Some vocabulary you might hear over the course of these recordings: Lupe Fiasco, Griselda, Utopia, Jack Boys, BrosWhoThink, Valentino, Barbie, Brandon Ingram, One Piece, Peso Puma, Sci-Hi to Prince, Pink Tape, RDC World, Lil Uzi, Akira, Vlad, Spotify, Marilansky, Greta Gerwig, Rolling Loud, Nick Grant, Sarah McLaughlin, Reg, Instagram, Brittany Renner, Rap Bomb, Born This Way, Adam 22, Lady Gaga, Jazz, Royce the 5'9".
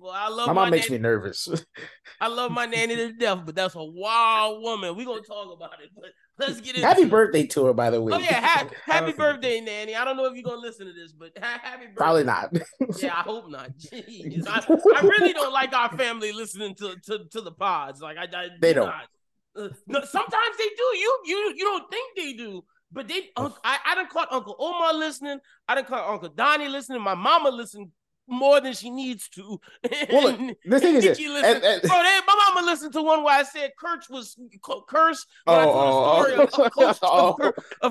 Well, I love my mom makes me nervous. I love my nanny to death, but that's a wild woman. We're going to talk about it, but let's get into it. Happy birthday to her, by the way. Oh, yeah. Happy birthday, Nanny. I don't know if you're going to listen to this, but happy birthday. Probably not. Yeah, I hope not. Jeez. I really don't like our family listening to the pods. Like, they don't. No, sometimes they do. You don't think they do. But they, I done caught Uncle Omar listening. I done caught Uncle Donnie listening. My mama listened more than she needs to. Well, look, the thing is this. My mama listened to one where I said Kurtz was cursed. Of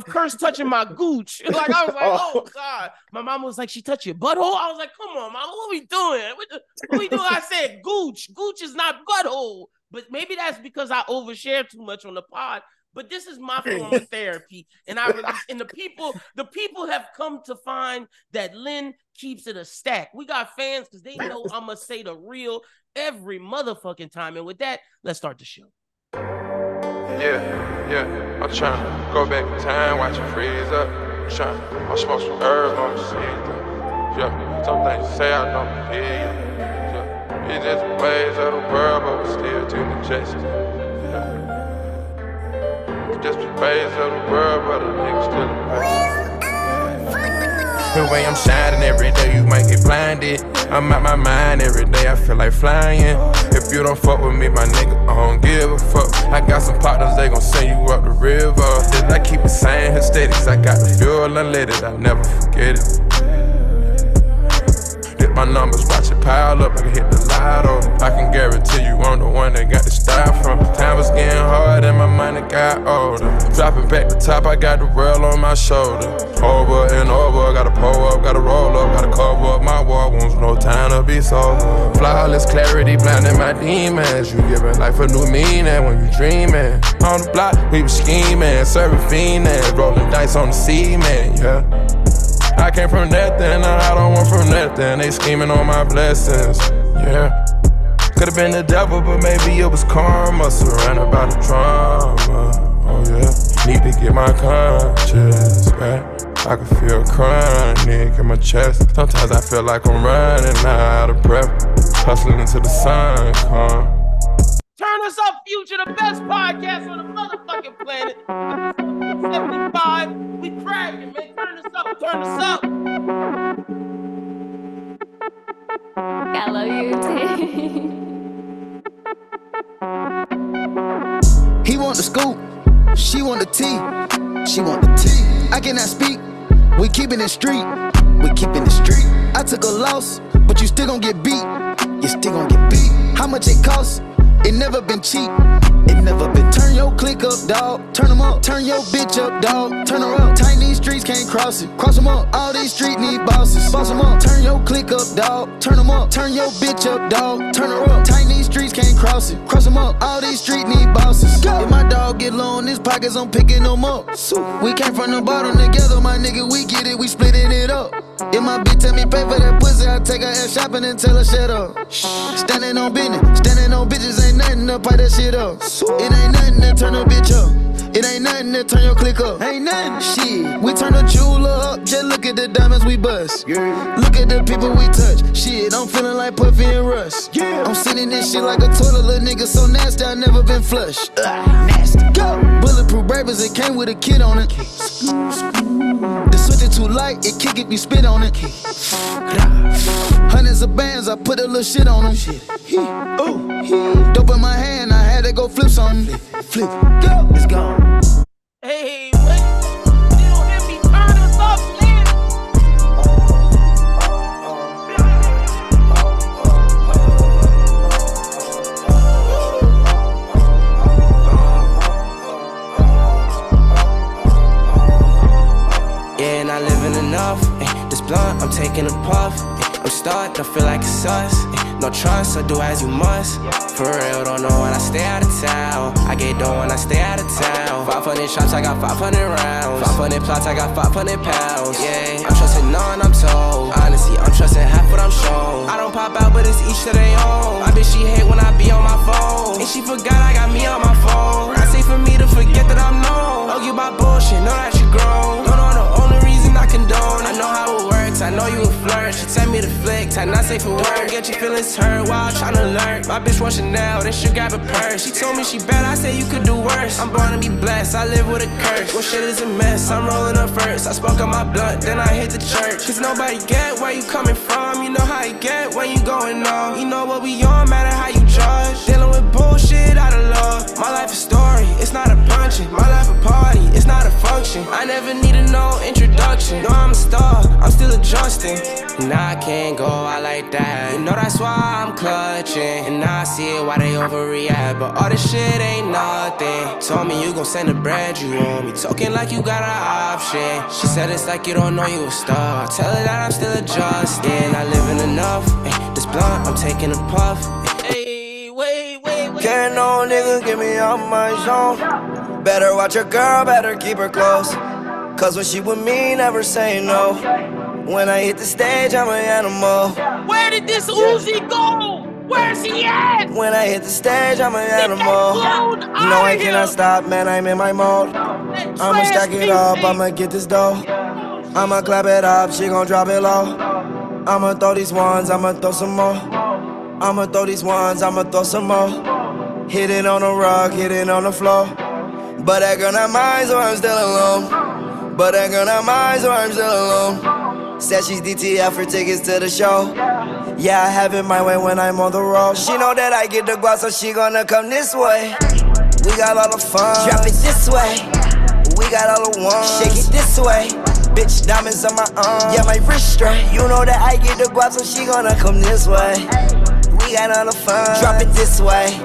Kurtz touching my gooch. Like, I was like, oh, God. My mama was like, she touched your butthole? I was like, come on, mama, what are we doing? What we doing? I said gooch. Gooch is not butthole. But maybe that's because I overshare too much on the pod. But this is my form of therapy, and the people have come to find that Lynn keeps it a stack. We got fans because they know I'm gonna say the real every motherfucking time. And with that, let's start the show. Yeah, I'm trying to go back in time, watch it freeze up. I'm trying to smoke some herbs on the scene. Yeah, something to say I don't hear you. Yeah, it's just ways of the world, but we're still doing the justice. Just the face of the world, but the niggas still the way I'm shining every day, you might get blinded. I'm out my mind every day, I feel like flying. If you don't fuck with me, my nigga, I don't give a fuck. I got some partners, they gon' send you up the river. Then I keep it saying hysterics, I got the fuel unleaded, I never forget it. Dip my numbers, watch it pile up, I can hit the lotto. I can guarantee you I'm the one that got the style from. Time was getting hard and my money got older. Dropping back the top, I got the world on my shoulder. Over and over, gotta pull up, gotta roll up, gotta cover up my wall, wants no time to be sober. Flawless clarity, blinding my demons. You giving life a new meaning when you dreaming. On the block, we was scheming, serving fiends, rolling dice on the sea, man, yeah. I came from nothing, I don't want from nothing. They scheming on my blessings, yeah. Could've been the devil, but maybe it was karma. Surrounded by the drama, oh yeah. Need to get my conscience back. I can feel chronic in my chest. Sometimes I feel like I'm running out of breath. Hustling until the sun comes. Turn us up, Future, the best podcast on the motherfucking planet. 75, we cracking, man. Turn us up, turn us up. I love you too. He want the scoop, she want the tea, she want the tea. I cannot speak, we keepin' it street, we keepin' it street. I took a loss, but you still gon' get beat, you still gon' get beat. How much it cost? It never been cheap, it never been. Turn your click up, dog. Turn them up, turn your bitch up, dog. Turn her up, tight these streets, can't cross it. Cross them up, all these streets need bosses. Boss them up, turn your click up, dog. Turn them up, turn your bitch up, dog. Turn her up, tight these streets, can't cross it. Cross them up, all these streets need bosses. Go. If my dog get low in his pockets, I'm picking them up. So, we came from the bottom together, my nigga, we get it, we splitting it up. If my bitch tell me pay for that pussy, I take her ass shopping and tell her shut up. Standing on business, standing on bitches, ain't nothing to pipe that shit up. It ain't nothing to turn a bitch up. It ain't nothing to turn your click up. Ain't nothing. Shit, we turn the jeweler up. Just look at the diamonds we bust. Yeah. Look at the people we touch. Shit, I'm feeling like Puffy and Russ. Yeah. I'm sitting this shit like a toilet, little nigga so nasty I never been flushed. Nasty. Go. Bulletproof bravers, it came with a kid on it. The switch is too light, it kick if you spit on it. Hundreds of bands, I put a little shit on them. Ooh. Dope in my hand, I had to go flip something. Flip, go, it's gone. Hey, what? You don't hear me? Turn us up, man. Yeah, not living enough. This blunt, I'm taking a puff. I'm stuck, I feel like it's sus. No trust, so do as you must. For real, don't know when I stay out of town. I get done when I stay out of town. 500 shots, I got 500 rounds. 500 plots, I got 500 pounds. Yeah, I'm trusting none, I'm told. Honestly, I'm trusting half what I'm shown. I don't pop out, but it's each to their own. I bet she hate when I be on my phone. And she forgot I got me on my phone. I say for me to forget that I'm known. Oh, you my bullshit, know that you grown. No, the only reason I can condone. I know how it works, I know you a flirt. She tell me to flex, I not safe for work. Get your feelings hurt while I'm tryna learn. My bitch wants Chanel, then she grab a purse. She told me she bad, I said you could do worse. I'm born to be blessed, I live with a curse. Well, shit is a mess, I'm rolling up first. I spoke on my blunt, then I hit the church. Cause nobody get where you coming from. You know how you get when you going on. You know what we on, matter how you judge. Dealing with bullshit out of love. My life a story, it's not a punching. My life a party, it's not a function. I never needed no introduction. No, I'm a star, I'm still adjusting. And I can't go out like that. You know that's why I'm clutching. And I see it why they overreact. But all this shit ain't nothing. Told me you gon' send the bread you owe me. Talking like you got an option. She said it's like you don't know you a star. Tell her that I'm still adjusting. I living enough. This blunt, I'm taking a puff. Hey, wait. Can't no nigga get me out my zone. Better watch your girl, better keep her close. Cause when she with me, never say no. When I hit the stage, I'm an animal. Where did this Uzi go? Where's he at? When I hit the stage, I'm an animal. No, I cannot stop, man, I'm in my mode. I'ma stack it up, I'ma get this dough. I'ma clap it up, she gon' drop it low. I'ma throw these ones, I'ma throw some more. I'ma throw these ones, I'ma throw some more. Hit it on the rug, hit it on the floor. But that girl not mine, so I'm still alone. But that girl not mine, so I'm still alone. Said she's DTF for tickets to the show. Yeah, I have it my way when I'm on the road. She know that I get the guap, so she gonna come this way. We got all the fun. Drop it this way. We got all the ones. Shake it this way. Bitch, diamonds on my arm. Yeah, my wrist straight. You know that I get the guap, so she gonna come this way. We got all the fun. Drop it this way.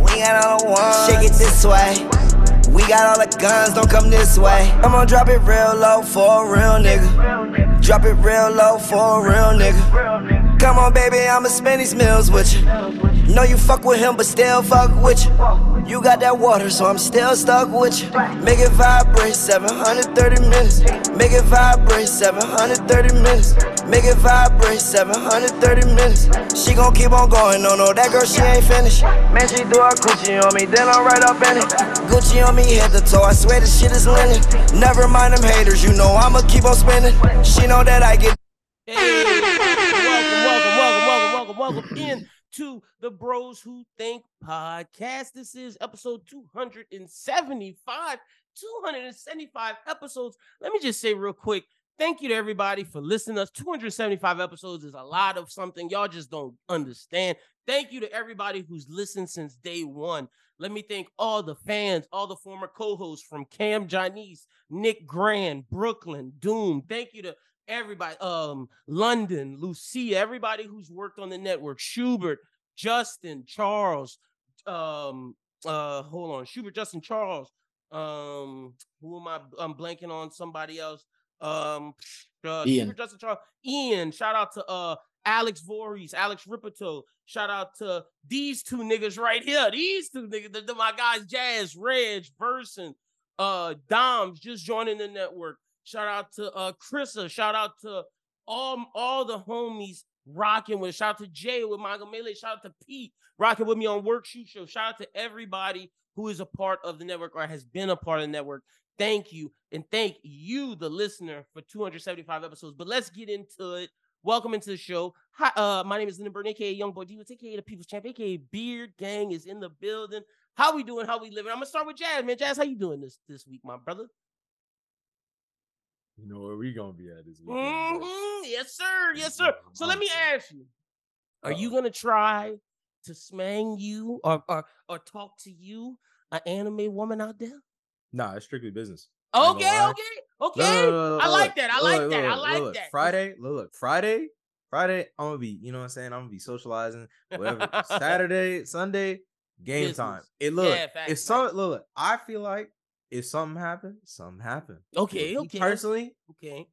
We got all the ones. Shake it this way. We got all the guns, don't come this way. I'm gonna drop it real low for a real nigga. Drop it real low for a real nigga. Come on, baby, I'ma spend these meals with you. Know you fuck with him, but still fuck with you. You got that water, so I'm still stuck with you. Make it vibrate 730 minutes. Make it vibrate 730 minutes. Make it vibrate 730 minutes. She gon' keep on going, no, that girl, she ain't finished. Man, she threw her coochie on me, then I'm right up in it. Gucci on me, head to toe, I swear this shit is linen. Never mind them haters, you know I'ma keep on spinning. She know that I get. Hey, welcome in to the Bros Who Think podcast. This is episode 275. 275 episodes. Let me just say real quick, thank you to everybody for listening to us. 275 episodes is a lot of something. Y'all just don't understand. Thank you to everybody who's listened since day one. Let me thank all the fans, all the former co-hosts from Cam Janice, Nick Grant, Brooklyn, Doom. Thank you to everybody, London, Lucia, everybody who's worked on the network, Schubert, Justin, Charles, Schubert, Justin, Charles, who am I? I'm blanking on somebody else. Ian. Schubert, Justin, Charles, Ian, shout out to Alex Voorhees, Alex Ripito. Shout out to these two niggas right here. These two niggas, my guys, Jazz, Reg, Burson, Dom's just joining the network. Shout out to Chrissa. Shout out to all the homies rocking with. Shout out to Jay with Michael Melee. Shout out to Pete rocking with me on Work Shoe Show. Shout out to everybody who is a part of the network or has been a part of the network. Thank you. And thank you, the listener, for 275 episodes. But let's get into it. Welcome into the show. Hi, my name is Lyndon Burton, a.k.a. Youngboy Divas, a.k.a. the People's Champ, a.k.a. Beard Gang is in the building. How we doing? How we living? I'm going to start with Jazz, man. Jazz, how you doing this week, my brother? You know where we going to be at this week. Mm-hmm. Yes, sir. Yes, sir. So let me ask you, are you going to try to smang you or talk to you, an anime woman out there? Nah, it's strictly business. Okay. I like that. I like that. Friday, I'm gonna be, you know what I'm saying? I'm gonna be socializing, whatever. Saturday, Sunday, game business. Time. I feel like if something happened, something happened. Okay. Personally, I'm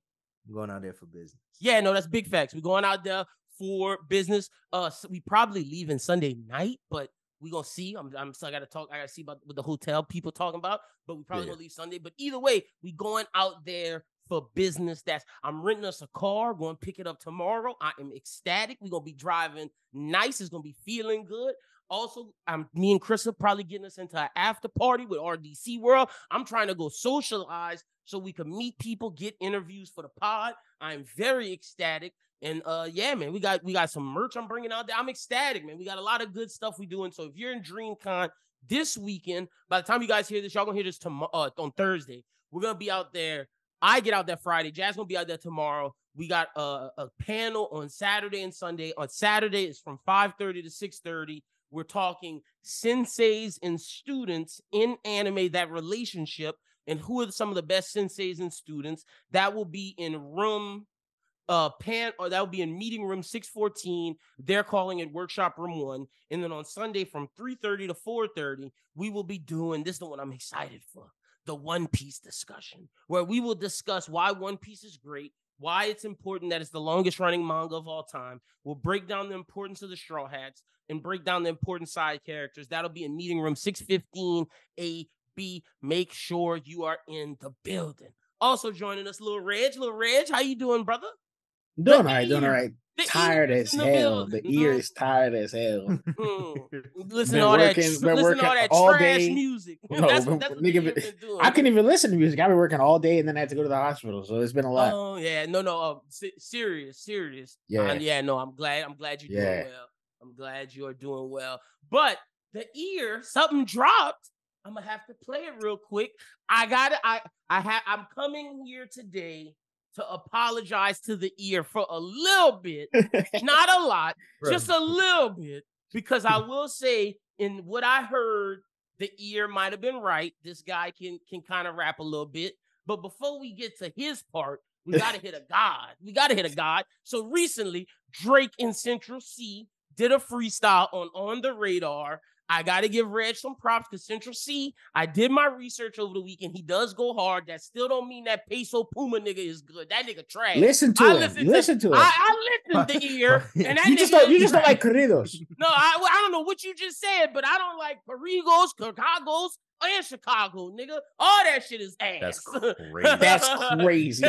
going out there for business. Yeah, no, that's big facts. We're going out there for business. So we probably leaving Sunday night, but we're going to see. I'm still got to talk. I got to see about what the hotel people talking about, but we probably going to leave Sunday. But either way, we going out there for business. I'm renting us a car. Going to pick it up tomorrow. I am ecstatic. We're going to be driving nice. It's going to be feeling good. Also, me and Chris are probably getting us into an after party with RDC World. I'm trying to go socialize so we can meet people, get interviews for the pod. I'm very ecstatic. And yeah, man, we got some merch I'm bringing out there. I'm ecstatic, man. We got a lot of good stuff we're doing. So if you're in DreamCon this weekend, by the time you guys hear this, y'all gonna hear this on Thursday. We're gonna be out there. I get out there Friday. Jazz gonna be out there tomorrow. We got a panel on Saturday and Sunday. On Saturday, it's from 5:30 to 6:30. We're talking senseis and students in anime, that relationship, and who are some of the best senseis and students. That will be in meeting room 614. They're calling it workshop room 1. And then on Sunday from 3:30 to 4:30, we will be doing, this is the one I'm excited for, the One Piece discussion, where we will discuss why One Piece is great, why it's important that it's the longest running manga of all time. We'll break down the importance of the Straw Hats and break down the important side characters. That'll be in meeting room 615 AB. Make sure you are in the building. Also joining us, Little Reg, how you doing, brother? Doing all right. Tired as hell. The ear is tired as hell. Listen to all that trash music. I couldn't even listen to music. I've been working all day and then I had to go to the hospital. So it's been a lot. Oh, yeah. No. Serious. Yeah. I'm glad you are doing well. But the ear, something dropped. I'm going to have to play it real quick. I'm coming here today to apologize to the ear for a little bit, not a lot, just a little bit, because I will say, in what I heard, the ear might have been right. This guy can kind of rap a little bit, but before we get to his part, we got to hit a god. So recently, Drake and Central Cee did a freestyle on the Radar. I got to give Reg some props because Central Cee, I did my research over the weekend. He does go hard. That still don't mean that Peso Puma nigga is good. That nigga trash. Listen to it. I listened to ear. And that you just don't like corridos. No, I don't know what you just said, but I don't like corridos, cacagos, and Chicago, nigga. All that shit is ass. That's crazy.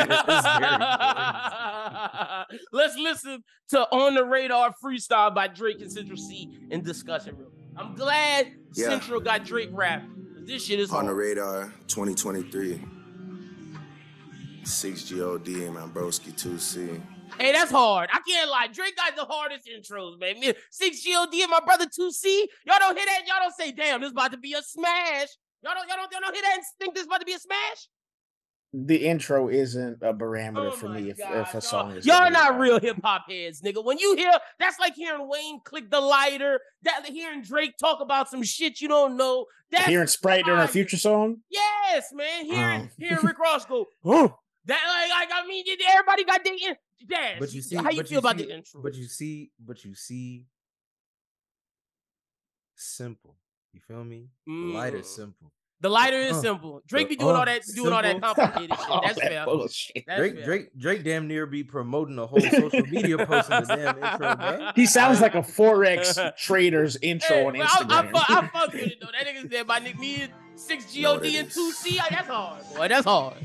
Let's listen to On the Radar freestyle by Drake and Central Cee and discuss it real quick. I'm glad Central got Drake rap. This shit is on the Radar 2023. 6 God and my broski 2C. Hey, that's hard. I can't lie. Drake got the hardest intros, man. 6 God and my brother 2C. Y'all don't hear that. Y'all don't say, damn, this is about to be a smash. Y'all don't hear that and think this is about to be a smash. The intro isn't a barometer for me if a song is. Y'all not real hip hop heads, nigga. When you hear, that's like hearing Wayne click the lighter, hearing Drake talk about some shit you don't know. That's hearing Sprite during a Future song? Yes, man. Hearing Rick Ross go, oh, that like I mean, everybody got their intro. But you see how you feel about the intro. But you see simple. You feel me? The lighter simple. The lighter is simple. Drake be doing all that complicated shit. That's fair. Drake damn near be promoting a whole social media post in the damn intro, man. He sounds like a Forex trader's intro on Instagram. I fuck with it though. That nigga's there by Nick Me and 6 God and 2C. That's hard, boy. That's hard.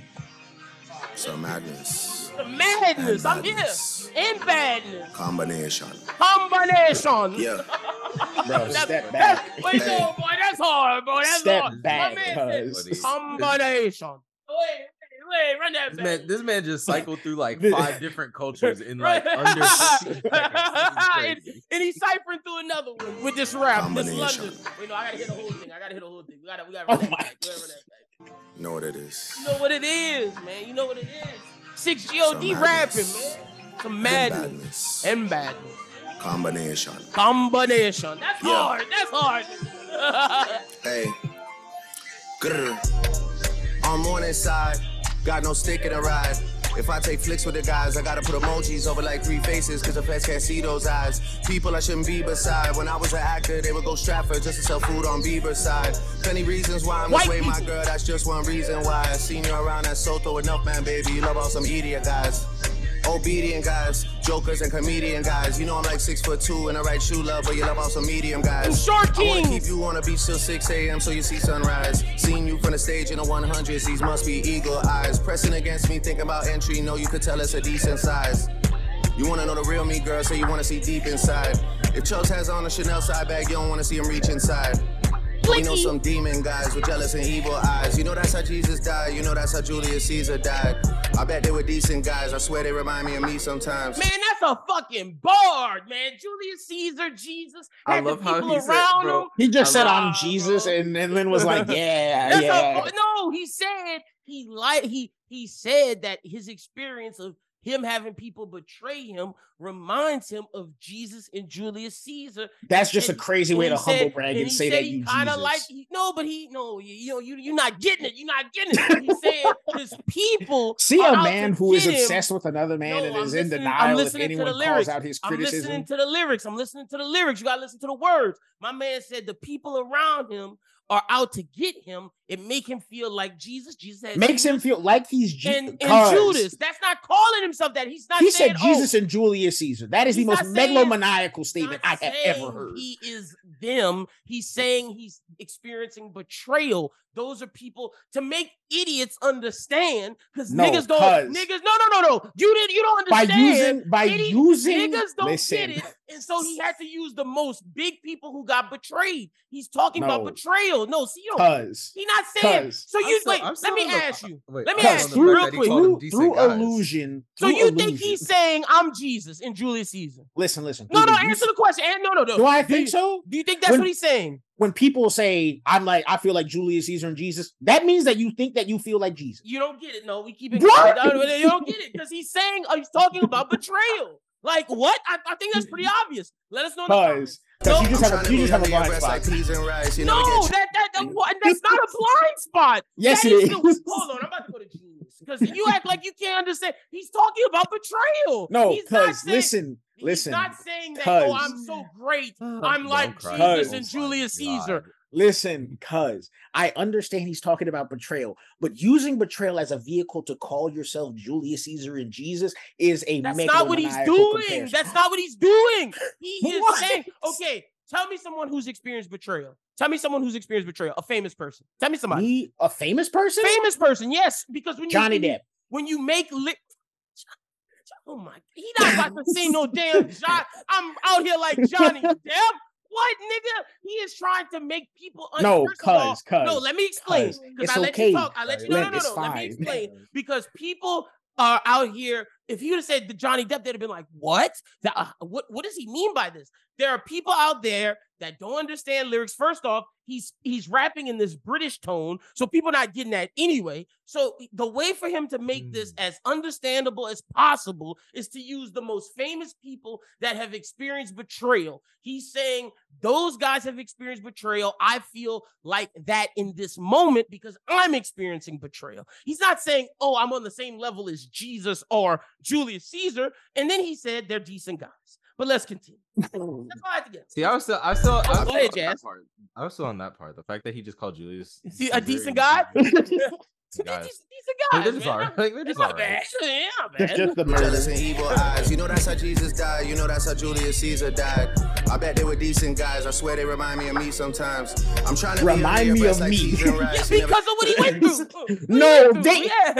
Some madness. I'm here. And badness. Combination. Yeah. Bro, step back. No, boy, that's hard, bro. That's step hard. Back, said, combination. Wait, run that back. This man just cycled through like 5 different cultures in like under 6 seconds. And he's ciphering through another one with this rap. This London. Wait, no, I gotta hit the whole thing. We gotta run that back. You know what it is. You know what it is. 6 God rapping, man. Some madness. And badness. Combination. That's hard. Hey. Grr. On morning side, got no stick in a ride. If I take flicks with the guys, I gotta put emojis over like 3 faces, cause the feds can't see those eyes. People I shouldn't be beside. When I was an actor, they would go Stratford just to sell food on Bieber's side. Plenty reasons why I'm this way, my girl, that's just one reason why. I seen you around that Soto enough, man, baby. You love all some idiot guys. Obedient guys, jokers and comedian guys. You know I'm like 6'2" and I write shoe love, but you love also medium guys. Short kings. I wanna keep you on a beach till 6 a.m. so you see sunrise. Seeing you from the stage in the 100s, these must be eagle eyes. Pressing against me, thinking about entry. No, you could tell it's a decent size. You wanna know the real me, girl, so you wanna see deep inside. If Chubbs has on a Chanel side bag, you don't want to see him reach inside. We know some demon guys with jealous and evil eyes. You know that's how Jesus died. You know that's how Julius Caesar died. I bet they were decent guys. I swear they remind me of me sometimes. Man, that's a fucking bard, man. Julius Caesar, Jesus. I love how he said, bro. He just said, I'm Jesus, and then Lynn was like, yeah, yeah. No, he said he said that his experience of him having people betray him reminds him of Jesus and Julius Caesar. That's just a crazy way to humble brag and say that you Jesus. Like, you're not getting it. You're not getting it. He said his people. See a man who is obsessed with another man and is in denial if anyone calls out his criticism. I'm listening to the lyrics. You got to listen to the words. My man said the people around him are out to get him and make him feel like Jesus. Makes him feel like he's Jesus. And Judas. That's not calling himself that. He's not. He said Jesus and Julius Caesar. That is the most megalomaniacal statement I have ever heard. He is them. He's saying he's experiencing betrayal. Those are people to make idiots understand because niggas don't. No. You don't understand. By using niggas don't get it. And so he had to use the most big people who got betrayed. He's talking about betrayal. No, see, he's not saying. So you let me ask you real quick. Through illusion. So you think he's saying I'm Jesus and Julius Caesar? Listen. No. Answer the question. No. Do I think so? Do you think that's what he's saying? When people say I feel like Julius Caesar and Jesus, that means that you think that you feel like Jesus. You don't get it. No, we keep it. You don't get it because he's saying he's talking about betrayal. Like what? I think that's pretty obvious. Let us know in the comments. You just have a blind spot. No, that's not a blind spot. Yes, it is. Hold on, I'm about to go to Genius because you act like you can't understand. He's talking about betrayal. No, because listen. He's not saying that. Oh, I'm so great. I'm like Jesus and Julius Caesar. Listen, cuz I understand he's talking about betrayal, but using betrayal as a vehicle to call yourself Julius Caesar and Jesus is a megalomaniacal comparison. That's not what he's doing. He is saying, okay, tell me someone who's experienced betrayal. A famous person. Tell me somebody. A famous person? Famous person, yes. Because when Johnny Depp. When you make oh my, he not about to sing no damn John. I'm out here like Johnny Depp. What, nigga? He is trying to make people let me explain. Because I let you talk. I let you no. Let me explain. Because people are out here. If you would have said the Johnny Depp, they'd have been like, what? What does he mean by this? There are people out there that don't understand lyrics. First off, he's rapping in this British tone, so people are not getting that anyway. So the way for him to make this as understandable as possible is to use the most famous people that have experienced betrayal. He's saying those guys have experienced betrayal. I feel like that in this moment because I'm experiencing betrayal. He's not saying, oh, I'm on the same level as Jesus or Julius Caesar. And then he said they're decent guys. But let's continue. See, I was still on that part. The fact that he just called Julius a decent guy. These guys, it's not bad. It's just the jealous and evil eyes. You know that's how Jesus died. You know that's how Julius Caesar died. I bet they were decent guys. I swear they remind me of me sometimes. I'm trying to remind me of me because of what he went through.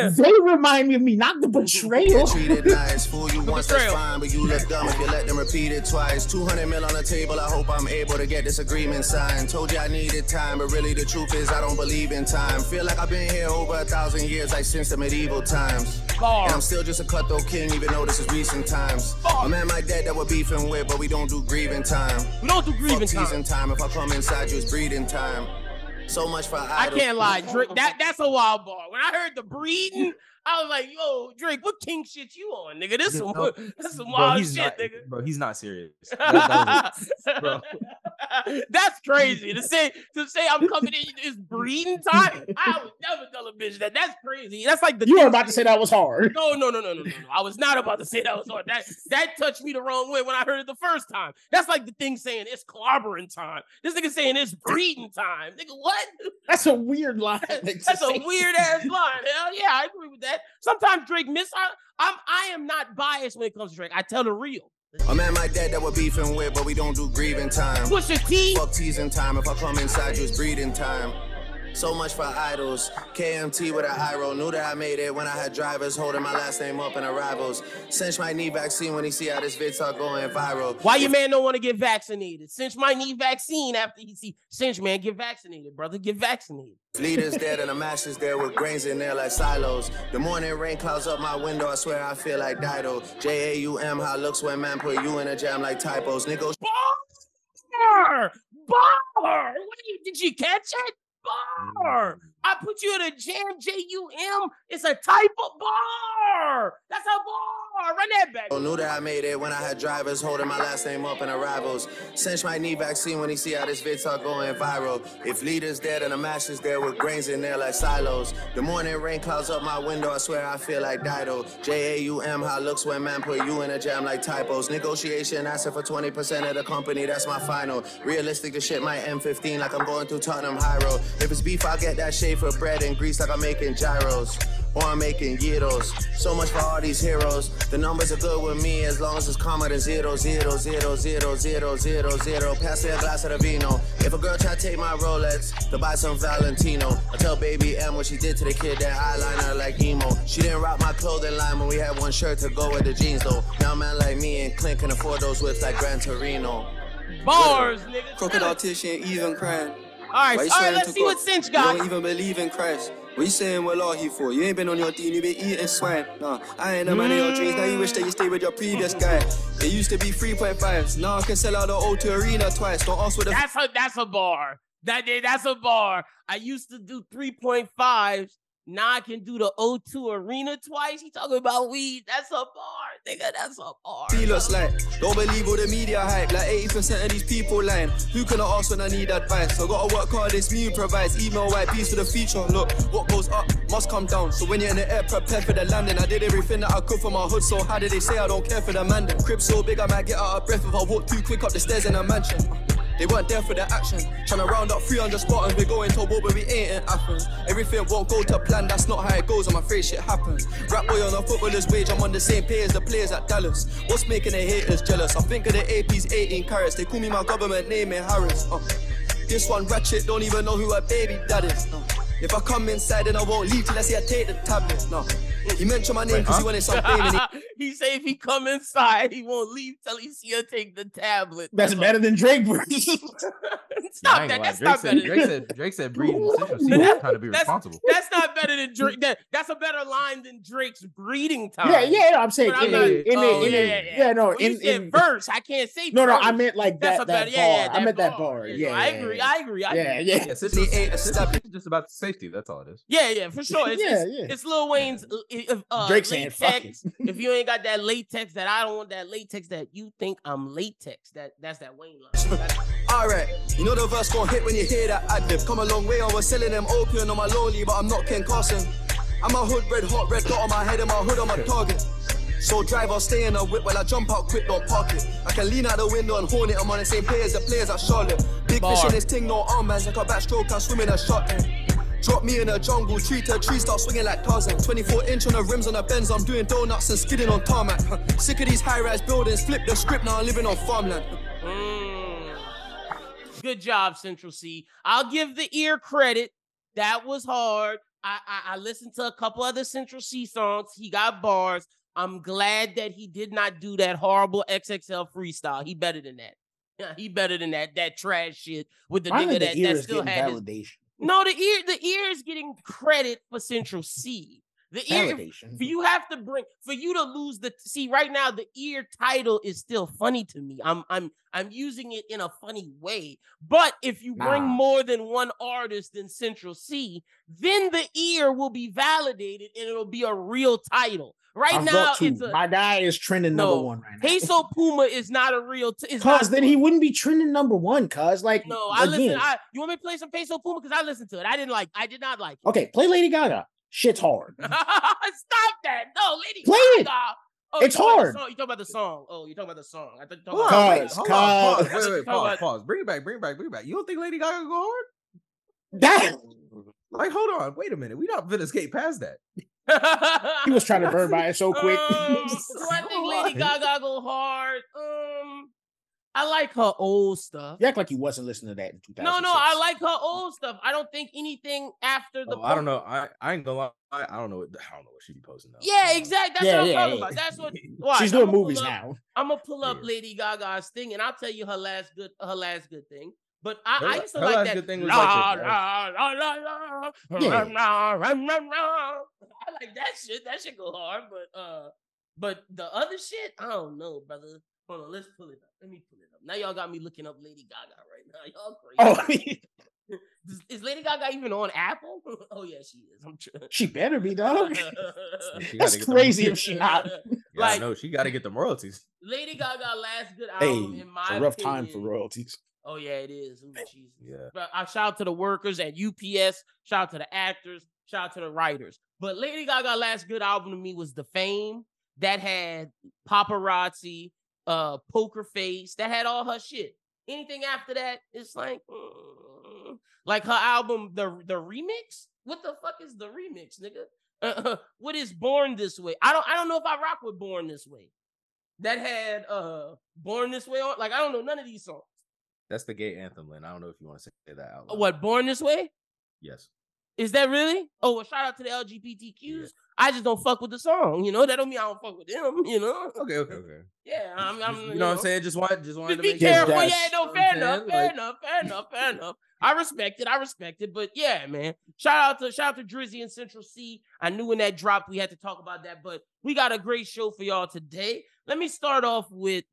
They remind me of me, not the betrayal. Treated nice, fool you once, that's fine, but you look dumb if you let them repeat it twice. 200 mil on the table. I hope I'm able to get this agreement signed. Told you I needed time, but really the truth is I don't believe in time. Feel like I've been here over 1,000 years, like since the medieval times. And I'm still just a cutthroat king, even though this is recent times. My man, my dad that we're beefing with, but we don't do grieving time. If I come inside you, it's breeding time. So much for idols. I can't lie, Drake. That's a wild bar. When I heard the breeding, I was like, yo, Drake, what king shit you on, nigga? This is some wild shit, nigga. Bro, he's not serious. Bro. That's crazy to say I'm coming in is breeding time. I would never tell a bitch that. That's crazy. That's like you were about to say that was hard. No. I was not about to say that was hard. That touched me the wrong way when I heard it the first time. That's like the thing saying it's clobbering time. This nigga saying it's breeding time. Nigga, what? That's a weird line. That's a weird ass line. Hell yeah, I agree with that. Sometimes Drake miss. I am not biased when it comes to Drake. I tell the real. A man, my dad that we're beefing with, but we don't do grieving time. Push your teeth. Fuck teasing time. If I come inside you, it's breeding time. So much for idols. KMT with an eye roll. Knew that I made it when I had drivers holding my last name up in arrivals. Cinch might need vaccine when he see how this vid talk going viral. Why your man don't want to get vaccinated? Cinch might need vaccine after he see. Cinch, man, get vaccinated, brother. Get vaccinated. Leaders dead and the masses there with grains in there like silos. The morning rain clouds up my window. I swear I feel like Dido. J-A-U-M, how looks when man put you in a jam like typos. Niggas. Bar! Bar! Did you catch it? Bar! I put you in a jam, J-U-M. It's a type of bar. That's a bar. Run that back. I knew that I made it when I had drivers holding my last name up in arrivals. Cinch might need vaccine when he see how this vid talk going viral. If leaders dead and the masses there with grains in there like silos. The morning rain clouds up my window. I swear I feel like Dido. J-A-U-M, how looks when man put you in a jam like typos. Negotiation asking for 20% of the company. That's my final. Realistic, the shit might M15 like I'm going through Tottenham High Road. If it's beef, I'll get that shit for bread and grease like I'm making gyros or I'm making gyros. So much for all these heroes. The numbers are good with me as long as it's calmer than zero, zero, zero, zero, zero, zero, zero. Pass me a glass of the vino. If a girl try to take my Rolex to buy some Valentino, I tell baby M what she did to the kid, that eyeliner like emo. She didn't rock my clothing line when we had one shirt to go with the jeans though. Now man like me and Clint can afford those whips like Gran Torino. Bars, nigga. Crocodile tissue and even crying. All right, let's see what Cinch got. You don't even believe in Christ. What you saying what law he for? You ain't been on your team, you been eating swine. Nah, I ain't a man of your dreams. Now you wish that you stayed with your previous guy. It used to be 3.5s. Now I can sell out the O2 Arena twice. Don't ask what the... That's a bar. That's a bar. I used to do 3.5s. Now I can do the O2 Arena twice. He talking about weed. That's a bar, nigga. That's a bar. See, looks like don't believe all the media hype. Like 80% of these people lying. Who can I ask when I need advice? I gotta work hard. This me provides. Email white piece to the feature. Look, what goes up must come down. So when you're in the air, prepare for the landing. I did everything that I could for my hood. So how did they say I don't care for the man? The crib so big I might get out of breath if I walk too quick up the stairs in a mansion. They weren't there for the action. Tryna round up 300 Spartans. We're going to war, but we ain't in Athens. Everything won't go to plan. That's not how it goes. I'm afraid shit happens. Rap boy on a footballer's wage. I'm on the same pay as the players at Dallas. What's making the haters jealous? I think of the AP's 18 carats. They call me my government name in Harris. This one ratchet don't even know who her baby dad is. If I come inside, then I won't leave till I see I take the tablets. He mentioned my name because he wanted something. He say if he come inside, he won't leave till he see her take the tablet. That's better than Drake. Stop that. That's not better. Drake said breeding time to be responsible. That's not better than Drake. That's a better line than Drake's breeding time. Yeah. I'm saying in verse. I can't say. No. I meant like that. I meant that bar. Yeah. I agree. Yeah. It's just about safety. That's all it is. Yeah. For sure. It's Lil Wayne's. Drake saying latex, if you ain't got that latex, that I don't want that latex, that you think I'm latex, that's that Wayne line. Alright, you know the verse gon' hit when you hear that ad-lib. Come a long way, I was selling them opium on my lonely, but I'm not Ken Carson. I'm a hood red, hot red dot on my head and my hood on my target. So drive, I'll stay in a whip while I jump out quick, don't park it. I can lean out the window and horn it, I'm on the same players, the players at Charlotte. Big fish on this thing, no armbands, like a backstroke, I swim in a shotgun. Drop me in a jungle, tree to tree, start swinging like Tarzan. 24-inch on the rims on the Benz, I'm doing donuts and skidding on tarmac. Sick of these high-rise buildings, flip the script, now I'm living on farmland. Good job, Central Cee. I'll give the ear credit. That was hard. I listened to a couple other Central Cee songs. He got bars. I'm glad that he did not do that horrible XXL freestyle. He better than that. He better than that. That trash shit with the nigga that still had validation. No, the ear is getting credit for Central Cee. The ear, right now, the ear title is still funny to me. I'm using it in a funny way. But if you bring more than one artist than Central Cee, then the ear will be validated and it'll be a real title. My guy is trending number one right now. Peso Puma is not a real. He wouldn't be trending number one. You want me to play some Peso Puma? Because I listened to it. I did not like it. Okay, play Lady Gaga. Shit's hard. Stop that. No, Lady Gaga. Oh, it's hard. You talking about the song? Oh, you talking about the song? I thought you talking about. Pause. Bring it back. You don't think Lady Gaga go hard? Hold on. Wait a minute. We not gonna skate past that. He was trying to burn by it so quick. So I think Lady Gaga go hard. I like her old stuff. You act like you wasn't listening to that in 2006. No, I like her old stuff. I don't think anything after the. I don't know. I ain't gonna lie. I don't know what she be posting now. Yeah, exactly. That's what I'm talking about. That's what. Watch. She's doing movies now. I'm gonna pull up Lady Gaga's thing, and I'll tell you her last good thing. But I used to like that. I like that shit. That shit go hard, but the other shit, I don't know, brother. Hold on, let's pull it up. Let me pull it up. Now y'all got me looking up Lady Gaga right now. Y'all crazy. Oh. Is Lady Gaga even on Apple? Oh yeah, she is. I'm sure. She better be, dog. That's crazy if she not. Like, no, she got to get the royalties. Lady Gaga last good album, in my opinion. It's a rough time for royalties. Oh yeah, it is. Ooh, Jesus. Yeah. But I shout out to the workers at UPS. Shout out to the actors. Shout out to the writers. But Lady Gaga last good album to me was The Fame. That had Paparazzi. Poker Face, that had all her shit. Anything after that, it's like her album, the remix. What the fuck is the remix, nigga? What is Born This Way? I don't know if I rock with Born This Way. That had Born This Way on. Like, I don't know none of these songs. That's the gay anthem, Lynn. I don't know if you want to say that out loud. What, Born This Way? Yes. Is that really? Oh, well, shout out to the LGBTQs. Yeah. I just don't fuck with the song, you know? That don't mean I don't fuck with them, you know? Okay. Yeah, I'm you know what I'm saying? Just wanted to be careful. Yeah, no, fair enough. I respect it, but yeah, man. Shout out to Drizzy and Central Cee. I knew when that dropped, we had to talk about that, but we got a great show for y'all today. Let me start off with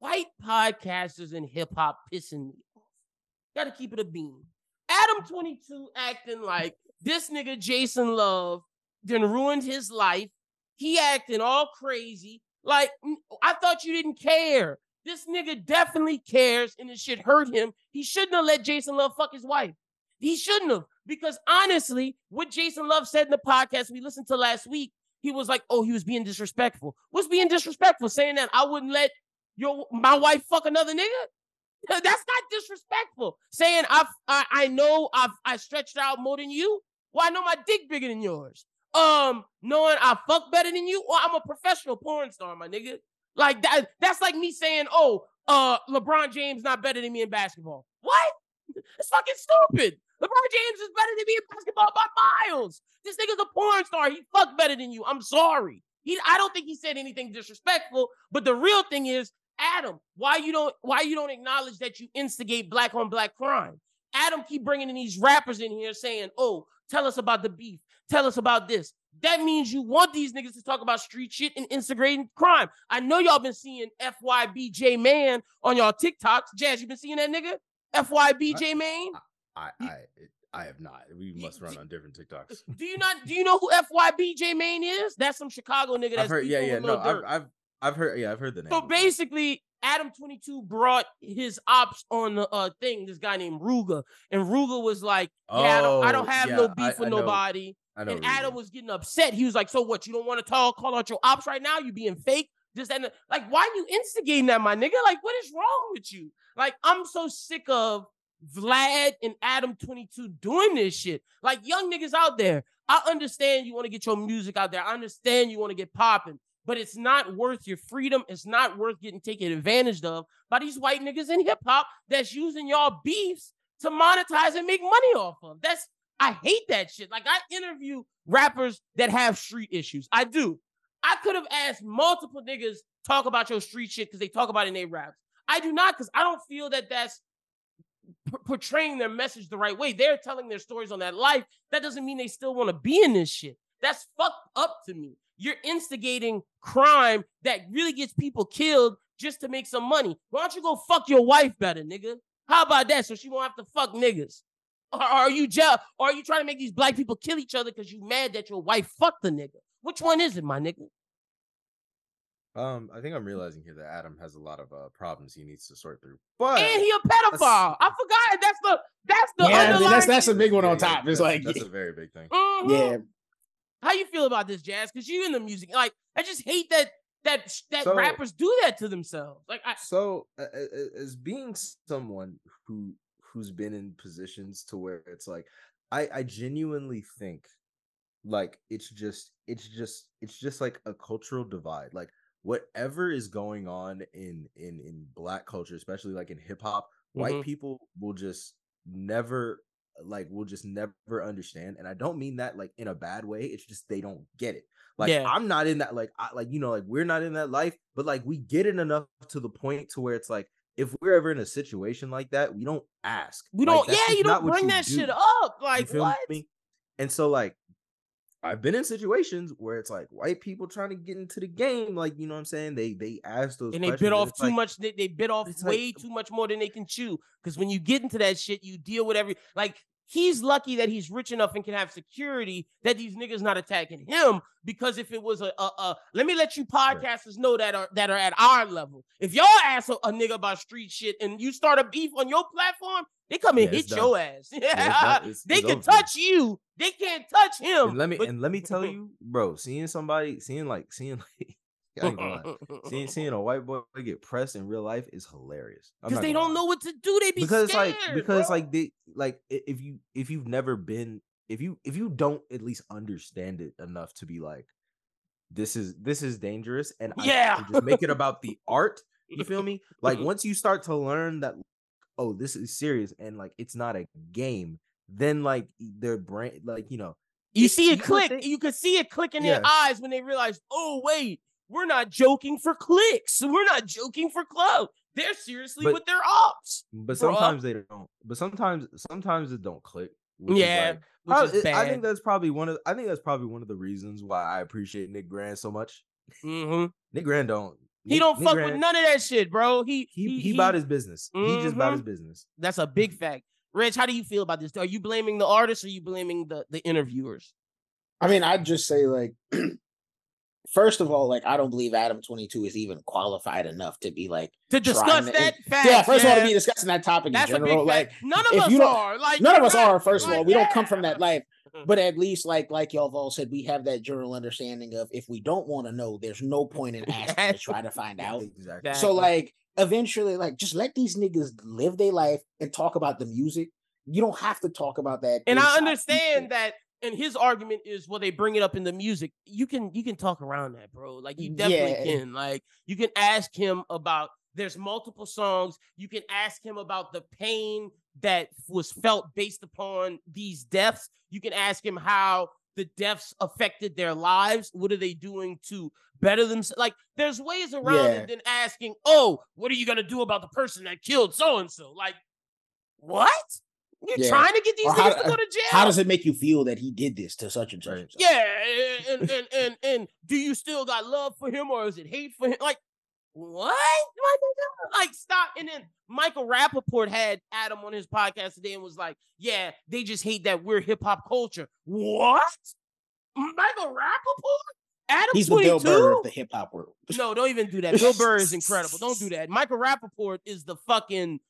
white podcasters and hip-hop pissing me off. Gotta keep it a beam. Adam 22 acting like this nigga Jason Love then ruined his life. He acting all crazy. Like, I thought you didn't care. This nigga definitely cares, and this shit hurt him. He shouldn't have let Jason Love fuck his wife. He shouldn't have. Because honestly, what Jason Love said in the podcast we listened to last week, he was like, oh, he was being disrespectful. What's being disrespectful? Saying that I wouldn't let my wife fuck another nigga? That's not disrespectful. Saying I know I stretched out more than you. Well, I know my dick bigger than yours. Knowing I fuck better than you, or I'm a professional porn star, my nigga. Like that's like me saying, oh, LeBron James not better than me in basketball. What? It's fucking stupid. LeBron James is better than me in basketball by miles. This nigga's a porn star. He fuck better than you. I'm sorry. I don't think he said anything disrespectful, but the real thing is, Adam, why you don't acknowledge that you instigate black on black crime? Adam keep bringing in these rappers in here saying, oh, tell us about the beef. Tell us about this. That means you want these niggas to talk about street shit and instigating crime. I know y'all been seeing FYB J Mane on y'all TikToks. Jazz, you been seeing that nigga? FYB J Mane? I have not. We must run on different TikToks. Do you know who FYB J Mane is? That's some Chicago nigga that's I've heard the name. So basically, Adam 22 brought his ops on the thing, this guy named Ruga. And Ruga was like, yeah, I don't have no beef with nobody. And Adam was getting upset. He was like, so what? You don't want to call out your ops right now? You being fake? This, that, and that. Like, why are you instigating that, my nigga? Like, what is wrong with you? Like, I'm so sick of Vlad and Adam 22 doing this shit. Like, young niggas out there, I understand you want to get your music out there. I understand you want to get popping. But it's not worth your freedom. It's not worth getting taken advantage of by these white niggas in hip hop that's using y'all beefs to monetize and make money off of. I hate that shit. Like, I interview rappers that have street issues. I do. I could have asked multiple niggas talk about your street shit because they talk about it in their raps. I do not, because I don't feel that that's portraying their message the right way. They're telling their stories on that life. That doesn't mean they still want to be in this shit. That's fucked up to me. You're instigating crime that really gets people killed just to make some money. Why don't you go fuck your wife better, nigga? How about that? So she won't have to fuck niggas. Or are you jealous? Or are you trying to make these black people kill each other because you mad that your wife fucked the nigga? Which one is it, my nigga? I think I'm realizing here that Adam has a lot of problems he needs to sort through. But and he a pedophile. I forgot. That's the underlying. That's a big one on top. It's like that's a very big thing. Mm-hmm. Yeah. How you feel about this, Jazz? Because you in the music, like I just hate that rappers do that to themselves. Like, as being someone who's been in positions to where it's like, I genuinely think, like it's just like a cultural divide. Like whatever is going on in Black culture, especially like in hip hop, white people will just never understand. And I don't mean that like in a bad way. It's just they don't get it. Like, yeah. I'm not in that, like, we're not in that life, but like we get it enough to the point to where it's like, if we're ever in a situation like that, we don't ask. We don't, like, you don't bring that shit up. Like, what? And so, like, I've been in situations where it's like white people trying to get into the game. Like, you know what I'm saying? They ask those questions. And they bit off too much. They bit off way too much more than they can chew. Because when you get into that shit, you deal with every, like, he's lucky that he's rich enough and can have security that these niggas not attacking him, because if it was a let me let you podcasters know that are at our level. If y'all ask a nigga about street shit and you start a beef on your platform, they come and hit your ass. Yeah, they can touch you. They can't touch him. And let me tell you, bro, seeing seeing a white boy get pressed in real life is hilarious, because they don't know what to do. They be scared, if you don't at least understand it enough to be like, this is dangerous, and I just make it about the art. You feel me? Like, once you start to learn that, oh, this is serious, and like it's not a game, then like their brain, like, you know, you see it click. You can see it click in their eyes when they realize, oh wait, we're not joking for clicks. We're not joking for clout. They're seriously with their ops. But sometimes they don't. But sometimes it don't click. I think that's probably one of the reasons why I appreciate Nick Grant so much. Mm-hmm. Nick Grant don't. Nick Grant with none of that shit, bro. He about his business. Mm-hmm. He just about his business. That's a big fact. Reg, how do you feel about this? Are you blaming the artists or are you blaming the interviewers? I mean, I'd just say, like, first of all, like, I don't believe Adam 22 is even qualified enough to be like to discuss that fact. Yeah, first of all, to be discussing that topic in general, like none of us are. Like, none of us are. First of all, we don't come from that life, but at least like y'all have all said, we have that general understanding of if we don't want to know, there's no point in asking to try to find out. Exactly. So like, eventually, like, just let these niggas live their life and talk about the music. You don't have to talk about that. And I understand that. And his argument is, well, they bring it up in the music. You can talk around that, bro. Like, you definitely can. Like, you can ask him about, there's multiple songs. You can ask him about the pain that was felt based upon these deaths. You can ask him how the deaths affected their lives. What are they doing to better themselves? Like, there's ways around it than asking, oh, what are you going to do about the person that killed so-and-so? Like, what? You're trying to get these niggas to go to jail. How does it make you feel that he did this to such and such? And such? Yeah, and do you still got love for him, or is it hate for him? Like, what? Like, stop. And then Michael Rappaport had Adam on his podcast today and was like, yeah, they just hate that we're hip hop culture. What? Michael Rappaport? Adam 22? He's the Bill Burr of the hip hop world. No, don't even do that. Bill Burr is incredible. Don't do that. Michael Rappaport is the fucking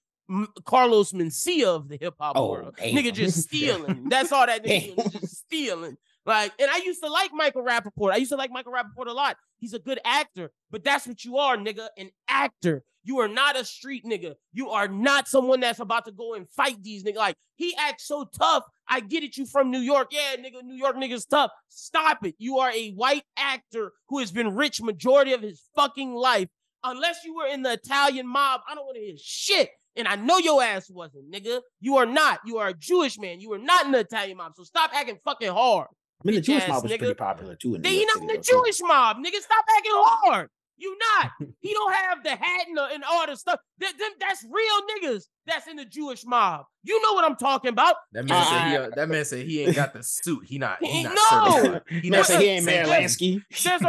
Carlos Mencia of the hip hop world. Damn. Nigga just stealing. That's all that nigga was, just stealing. Like, and I used to like Michael Rappaport. I used to like Michael Rappaport a lot. He's a good actor, but that's what you are, nigga, an actor. You are not a street nigga. You are not someone that's about to go and fight these niggas. Like, he acts so tough. I get it, you from New York. Yeah, nigga, New York niggas tough. Stop it. You are a white actor who has been rich majority of his fucking life. Unless you were in the Italian mob, I don't want to hear shit. And I know your ass wasn't, nigga. You are not. You are a Jewish man. You are not in the Italian mob. So stop acting fucking hard. I mean, the Jewish mob was pretty popular, too. They ain't not in the Jewish mob, nigga. Stop acting hard. You not. He don't have the hat and all the stuff. That's real niggas that's in the Jewish mob. You know what I'm talking about. That man said he ain't got the suit. He not certified. He ain't Marilansky. There's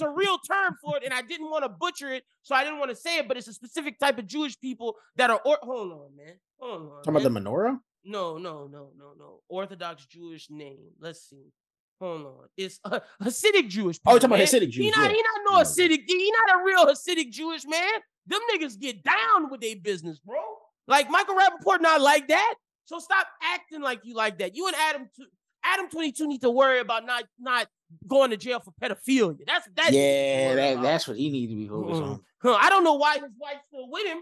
a real term for it, and I didn't want to butcher it, so I didn't want to say it, but it's a specific type of Jewish people that are, hold on, man. Talking about the menorah? No. Orthodox Jewish name. Let's see. Hold on, it's a Hasidic Jewish people. Oh, you're talking about Hasidic Jews. He not Hasidic. He not a real Hasidic Jewish man. Them niggas get down with their business, bro. Like, Michael Rappaport not like that. So stop acting like you like that. You and Adam 22 need to worry about not going to jail for pedophilia. That's what he needs to be focused on. I don't know why his wife's still with him.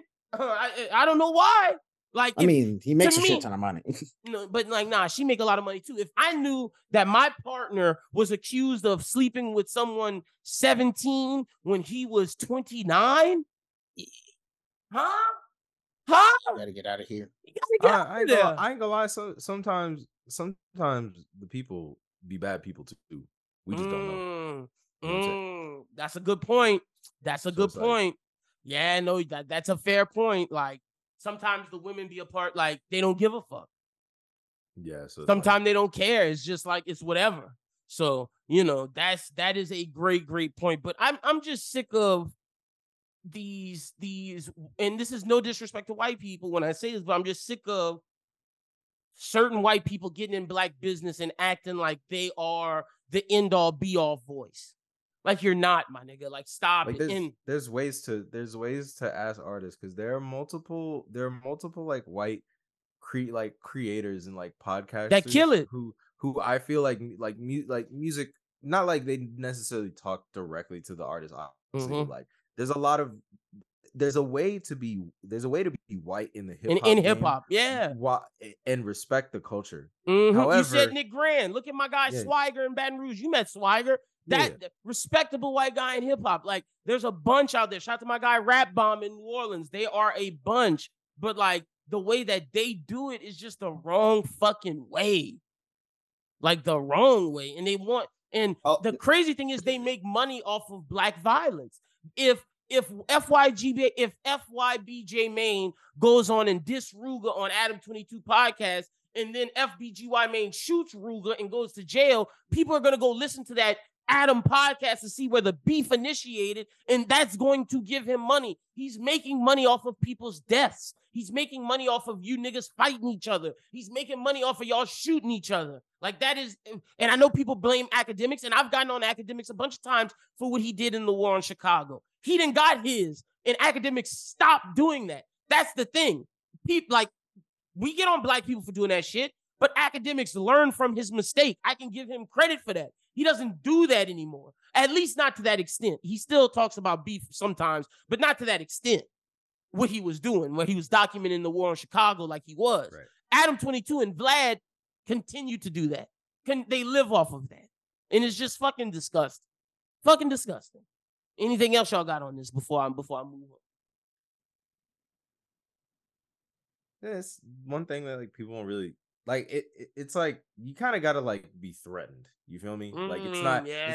I don't know why. Like, he makes a shit ton of money. No, but like, nah, she make a lot of money too. If I knew that my partner was accused of sleeping with someone 17 when he was 29, You gotta get out of here. I ain't gonna lie. Sometimes the people be bad people too. We just don't know. That's a good point. That's a good point. Yeah, no, that's a fair point. Like, sometimes the women be a part, like, they don't give a fuck. Yeah. So sometimes they don't care. It's just like, it's whatever. So, you know, that is a great point. But I'm just sick of these, and this is no disrespect to white people when I say this, but I'm just sick of certain white people getting in black business and acting like they are the end-all be-all voice. Like, you're not, my nigga. Like, stop. Like, there's ways to ask artists, because there are multiple like white creators and like podcasters that kill it. Who I feel like music, not like they necessarily talk directly to the artist. Obviously, like there's a way to be white in the hip hop in hip hop, yeah, and respect the culture. However, you said Nick Grant. Look at my guy Swagger in Baton Rouge. You met Swagger. That respectable white guy in hip hop, like there's a bunch out there. Shout out to my guy Rap Bomb in New Orleans. They are a bunch, but like the way that they do it is just the wrong fucking way, like the wrong way. And the crazy thing is they make money off of black violence. If FYB J Mane goes on and diss Ruga on Adam 22 podcast, and then FBGY Mane shoots Ruga and goes to jail, people are gonna go listen to that Adam podcast to see where the beef initiated, and that's going to give him money. He's making money off of people's deaths. He's making money off of you niggas fighting each other. He's making money off of y'all shooting each other. Like, that is, and I know people blame Academics, and I've gotten on Academics a bunch of times for what he did in the war on Chicago. He didn't got his, and Academics stopped doing that. That's the thing. People, like, we get on black people for doing that shit, but Academics learned from his mistake. I can give him credit for that. He doesn't do that anymore, at least not to that extent. He still talks about beef sometimes, but not to that extent. What he was doing, what he was documenting the war on Chicago, like he was. Right. Adam 22 and Vlad continue to do that. They live off of that. And it's just fucking disgusting. Fucking disgusting. Anything else y'all got on this before I move on? That's one thing that like people don't really like. It's like you kind of gotta like be threatened. You feel me? Like it's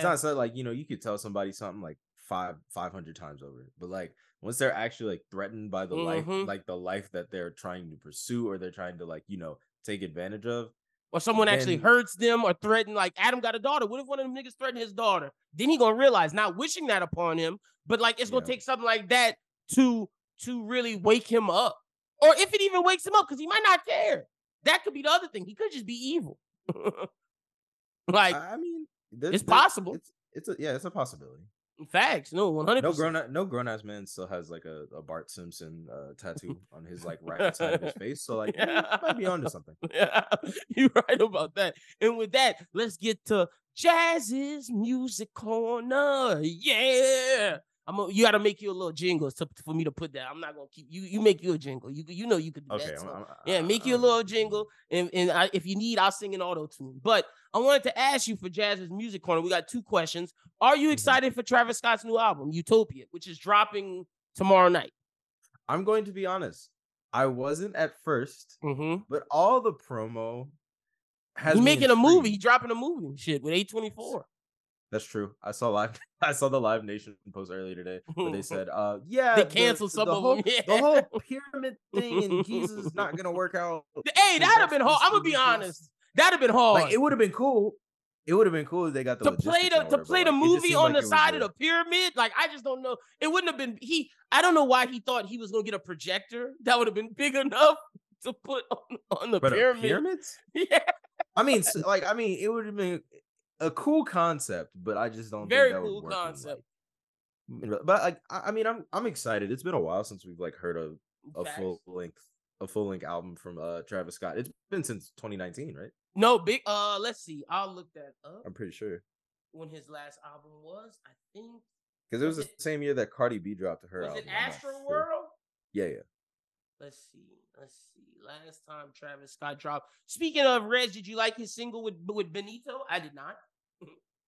not so, like, you know, you could tell somebody something like 500 times over, but like once they're actually like threatened by the life, like the life that they're trying to pursue or they're trying to like, you know, take advantage of, or someone actually hurts them or threatened. Like Adam got a daughter. What if one of them niggas threatened his daughter? Then he gonna realize, not wishing that upon him, but like it's gonna take something like that to really wake him up. Or if it even wakes him up, because he might not care. That could be the other thing. He could just be evil. Like, I mean, it's possible. It's a possibility. Facts. No, 100%. No grown ass man still has like a Bart Simpson tattoo on his like right side of his face. So like, he might be onto something. Yeah, you're right about that. And with that, let's get to Jazz's Music Corner. Yeah. You got to make you a little jingle for me to put that. I'm not going to keep you. You make you a jingle. You know you could do that. So. Make you a little jingle. And if you need, I'll sing an auto tune. But I wanted to ask you for Jazz's Music Corner. We got two questions. Are you excited for Travis Scott's new album, Utopia, which is dropping tomorrow night? I'm going to be honest. I wasn't at first, but all the promo has been making a movie. He's dropping a movie shit with A24. That's true. I saw the Live Nation post earlier today where they said, they canceled some of them. The whole pyramid thing and Jesus is not gonna work out. Hey, that'd have been hard. I'm gonna be honest. That'd have been hard. Like, it would have been cool. It would have been cool if they got the to play the movie on the side of the pyramid. Like, I just don't know. It wouldn't have been I don't know why he thought he was gonna get a projector that would have been big enough to put on the pyramids. Yeah. I mean, it would have been a cool concept, but I just don't think that would work. Very cool concept. But like, I mean, I'm excited. It's been a while since we've like heard a full length album from Travis Scott. It's been since 2019, right? No, big. Let's see. I'll look that up. I'm pretty sure when his last album was, I think, because it was the same year that Cardi B dropped her album. Was it Astro World? Yeah. Let's see. last time Travis Scott dropped. Speaking of Reg, did you like his single with Benito? I did not.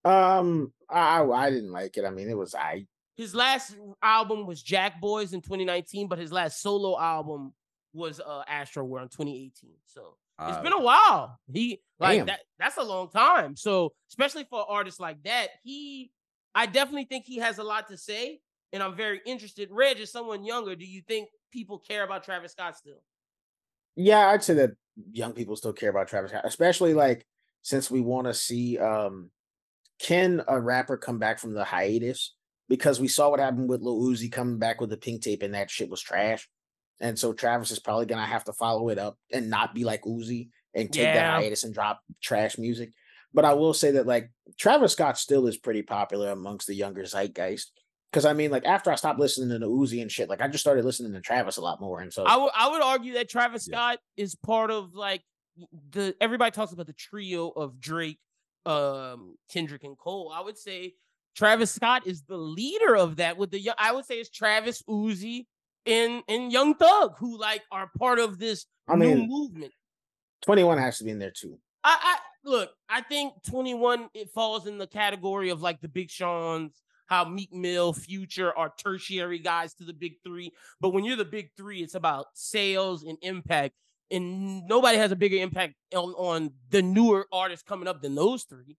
I didn't like it. I mean, it was I. His last album was Jack Boys in 2019, but his last solo album was Astro World in 2018. So it's been a while. He like that. That's a long time. So especially for artists like that, I definitely think he has a lot to say, and I'm very interested. Reg is someone younger. Do you think people care about Travis Scott still? Yeah, I'd say that young people still care about Travis Scott, especially like since we want to see can a rapper come back from the hiatus, because we saw what happened with Lil Uzi coming back with the pink tape and that shit was trash. And so Travis is probably going to have to follow it up and not be like Uzi and take that hiatus and drop trash music. But I will say that like Travis Scott still is pretty popular amongst the younger zeitgeist. Because I mean, like after I stopped listening to Uzi and shit, like I just started listening to Travis a lot more. And so I would argue that Travis Scott is part of like everybody talks about the trio of Drake, Kendrick and Cole. I would say Travis Scott is the leader of that with the young. I would say it's Travis, Uzi, and Young Thug who like are part of this new movement. 21 has to be in there too. I think 21 it falls in the category of like the Big Sean's, how Meek Mill, Future are tertiary guys to the big three. But when you're the big three, it's about sales and impact. And nobody has a bigger impact on the newer artists coming up than those three.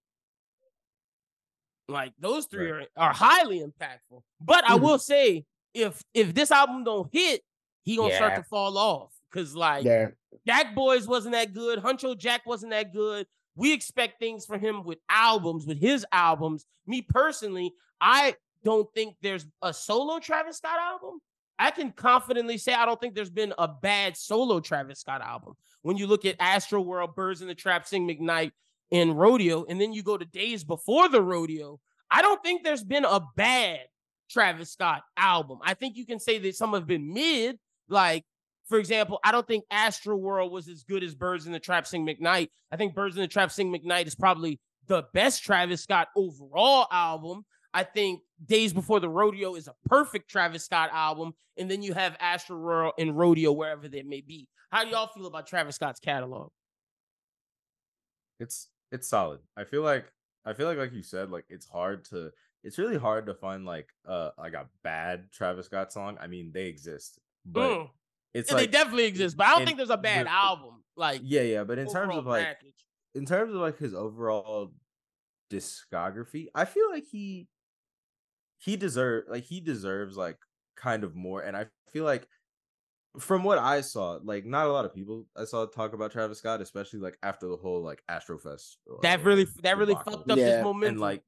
Like those three are highly impactful. But I will say, if this album don't hit, he gonna start to fall off. Cause like Jack Boys wasn't that good. Huncho Jack wasn't that good. We expect things from him with his albums. Me personally, I don't think there's a solo Travis Scott album. I can confidently say I don't think there's been a bad solo Travis Scott album. When you look at Astro World, Birds in the Trap, Sing McKnight, and Rodeo, and then you go to Days Before the Rodeo, I don't think there's been a bad Travis Scott album. I think you can say that some have been mid, like, for example, I don't think Astro World was as good as Birds in the Trap Sing McKnight. I think Birds in the Trap Sing McKnight is probably the best Travis Scott overall album. I think Days Before the Rodeo is a perfect Travis Scott album. And then you have Astro World and Rodeo, wherever they may be. How do y'all feel about Travis Scott's catalog? It's solid. I feel like you said, like it's really hard to find like a bad Travis Scott song. I mean, they exist, but they definitely exist, but I don't think there's a bad album. Like but in terms of like package. In terms of like his overall discography, I feel like he deserves like kind of more. And I feel like from what I saw, like not a lot of people I saw talk about Travis Scott, especially like after the whole like Astrofest. That really fucked up his momentum. And like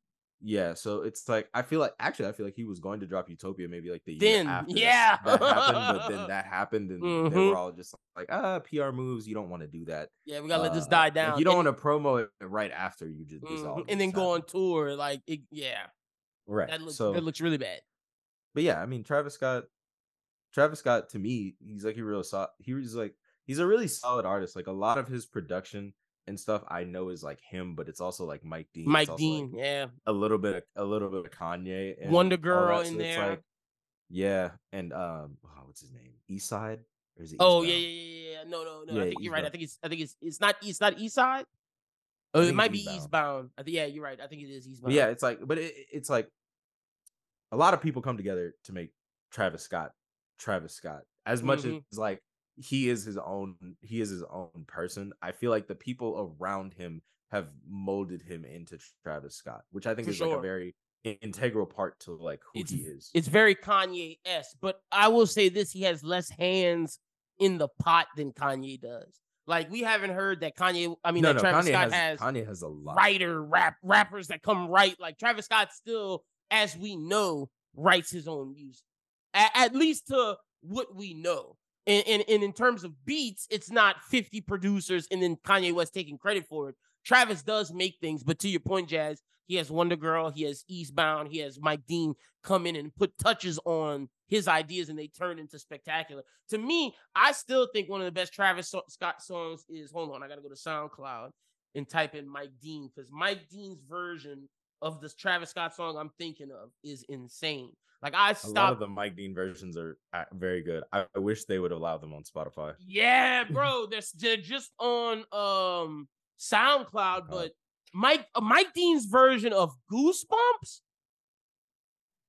so it's like I feel like he was going to drop Utopia maybe like the year after that happened, but then that happened and they were all just like PR moves, you don't want to do that. Yeah, we gotta let this die down. Like, you don't want to promo it right after you just dissolve and then go on tour like it, right. That looks really bad. But yeah, I mean Travis Scott to me, he's a really solid artist. Like a lot of his production and stuff I know is like him, but it's also like Mike Dean. A little bit of Kanye and Wonder Girl in there. Like, and what's his name? Eastside? Or is it Eastside? Yeah. No. Yeah, I think you're right. I think it's not Eastside. Oh, it might be Eastbound. I think you're right. I think it is Eastbound. But yeah, it's like it's like a lot of people come together to make Travis Scott. As much as like he is his own person, I feel like the people around him have molded him into Travis Scott, which I think is like a very integral part to like who he is. It's very Kanye-esque, but I will say this, he has less hands in the pot than Kanye does. Like we haven't heard that Travis Scott has a lot. Rappers that come right. Like Travis Scott still, as we know, writes his own music. At least to what we know. And in terms of beats, it's not 50 producers and then Kanye West taking credit for it. Travis does make things, but to your point, Jazz, he has Wonder Girl, he has Eastbound, he has Mike Dean come in and put touches on his ideas and they turn into spectacular. To me, I still think one of the best Travis Scott songs is, hold on, I gotta go to SoundCloud and type in Mike Dean, because Mike Dean's version of this Travis Scott song I'm thinking of is insane. Like I stopped. A lot of the Mike Dean versions are very good. I wish they would allow them on Spotify. Yeah, bro, they're just on SoundCloud. But Mike Dean's version of Goosebumps,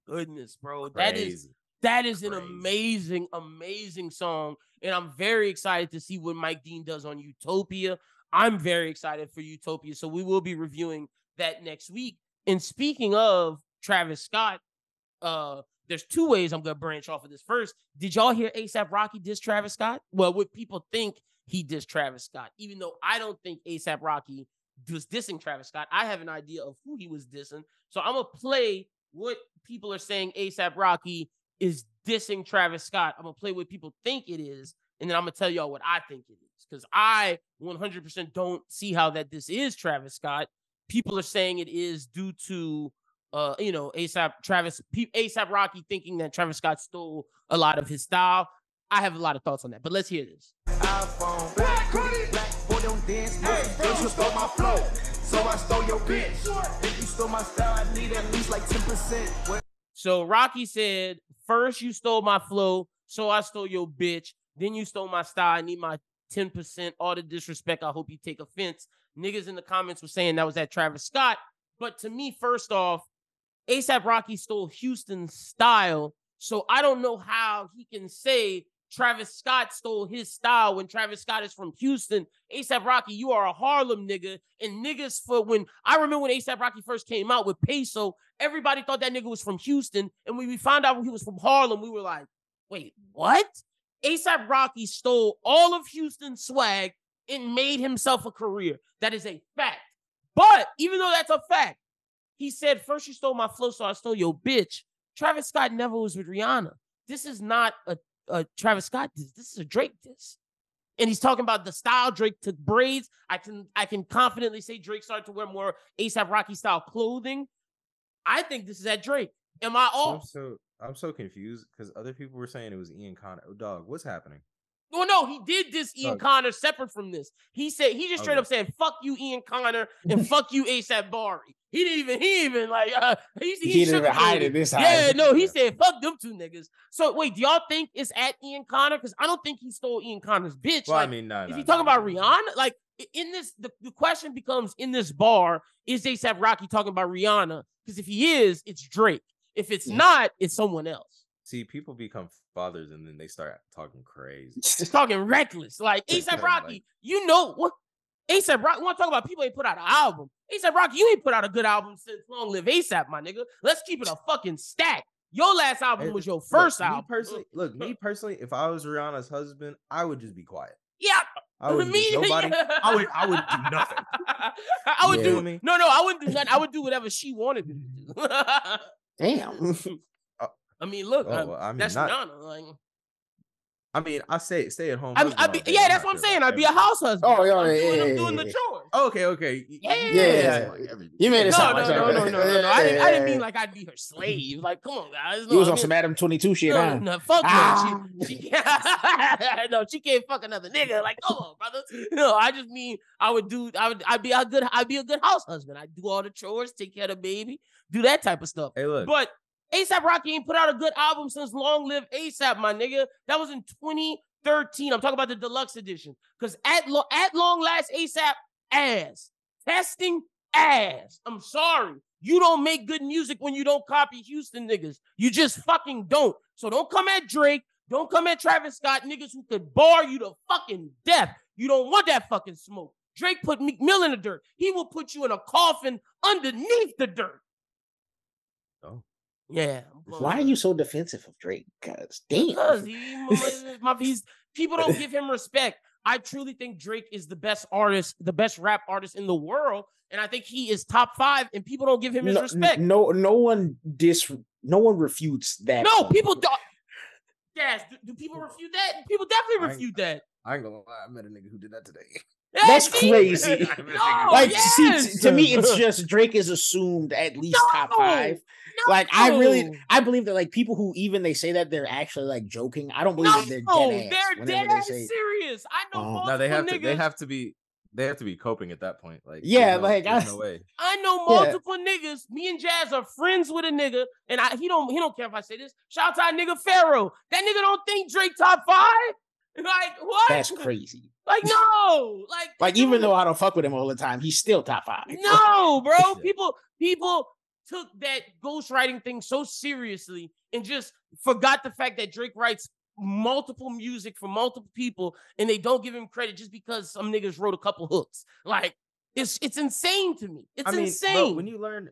goodness, bro, crazy. that is crazy. An amazing song, and I'm very excited to see what Mike Dean does on Utopia. I'm very excited for Utopia, so we will be reviewing that next week. And speaking of Travis Scott. There's two ways I'm gonna branch off of this. First, did y'all hear ASAP Rocky diss Travis Scott? Well, what people think he dissed Travis Scott, even though I don't think ASAP Rocky was dissing Travis Scott. I have an idea of who he was dissing. So I'm gonna play what people are saying ASAP Rocky is dissing Travis Scott. I'm gonna play what people think it is, and then I'm gonna tell y'all what I think it is. Because I 100% don't see how that this is Travis Scott. People are saying it is due to ASAP Rocky thinking that Travis Scott stole a lot of his style. I have a lot of thoughts on that, but let's hear this. iPhone, black boy don't dance, you stole my flow, so I stole your bitch. If you stole my style, I need at least like 10%. So Rocky said, first you stole my flow, so I stole your bitch. Then you stole my style, I need my 10%. All the disrespect, I hope you take offense. Niggas in the comments were saying that was at Travis Scott. But to me, first off, ASAP Rocky stole Houston's style, so I don't know how he can say Travis Scott stole his style when Travis Scott is from Houston. ASAP Rocky, you are a Harlem nigga, and niggas for when I remember when ASAP Rocky first came out with Peso, everybody thought that nigga was from Houston, and when we found out he was from Harlem, we were like, wait, what? ASAP Rocky stole all of Houston's swag and made himself a career. That is a fact. But even though that's a fact, he said, first you stole my flow, so I stole your bitch. Travis Scott never was with Rihanna. This is not a Travis Scott diss. This is a Drake diss. And he's talking about the style. Drake took braids. I can confidently say Drake started to wear more ASAP Rocky style clothing. I think this is at Drake. Am I off? I'm so confused because other people were saying it was Ian Connor. Oh, dog, what's happening? Well, no, he did diss Ian Connor separate from this. He said he just straight up said, "Fuck you, Ian Connor," and "Fuck you, ASAP Bari." He didn't even hide it this time. Yeah, no, he said, "Fuck them two niggas." So wait, do y'all think it's at Ian Connor? Because I don't think he stole Ian Connor's bitch. Well, like, I mean, is he talking about Rihanna? Like in this, the question becomes: in this bar, is ASAP Rocky talking about Rihanna? Because if he is, it's Drake. If it's not, it's someone else. See, people become fathers and then they start talking crazy. Just talking reckless. Like ASAP Rocky, like, you know what? ASAP Rocky, want to talk about people ain't put out an album. ASAP Rocky, you ain't put out a good album since Long Live ASAP, my nigga. Let's keep it a fucking stack. Your last album was your first album. Me personally, if I was Rihanna's husband, I would just be quiet. Yeah. I would do nothing. I wouldn't do nothing. I would do whatever she wanted me to do. Damn. I mean, look, that's Rihanna. Like, I mean, I say stay at home. That's what I'm saying. I'd be a house husband. I'm doing the chores. Okay. Yeah. You made it sound like no. I didn't mean like I'd be her slave. Like, come on, guys. You was on some Adam 22 shit. No, fuck her. She can't fuck another nigga. Like, come on, brother. No, I just mean I'd be a good house husband. I'd do all the chores, take care of the baby, do that type of stuff. Hey, look, but. ASAP Rocky ain't put out a good album since Long Live ASAP, my nigga. That was in 2013. I'm talking about the deluxe edition. Because at long last, ASAP, ass. Testing, ass. I'm sorry. You don't make good music when you don't copy Houston niggas. You just fucking don't. So don't come at Drake. Don't come at Travis Scott, niggas who could bar you to fucking death. You don't want that fucking smoke. Drake put Meek Mill in the dirt. He will put you in a coffin underneath the dirt. Oh. Yeah. Why are you so defensive of Drake? Because damn. Because people don't give him respect. I truly think Drake is the best artist, the best rap artist in the world, and I think he is top 5. And people don't give him his respect. No one refutes that. No, point. People don't. Yes, do people refute that? People definitely refute that. I ain't gonna lie. I met a nigga who did that today. That's crazy. To me, it's just Drake is assumed at least top 5. No. Like I believe that like people who even they say that they're actually like joking. I don't believe that they're dead ass. They're dead ass serious. I know. No, they have to. They have to be. they have to be coping at that point. Like, yeah, I know multiple niggas. Me and Jazz are friends with a nigga, and he don't care if I say this. Shout out to our nigga Pharaoh. That nigga don't think Drake top 5. Like, what? That's crazy. Like, no. Like even though I don't fuck with him all the time, he's still top 5. No, bro. People took that ghostwriting thing so seriously and just forgot the fact that Drake writes multiple music for multiple people, and they don't give him credit just because some niggas wrote a couple hooks. Like, it's insane to me. It's insane. Bro, when you learn,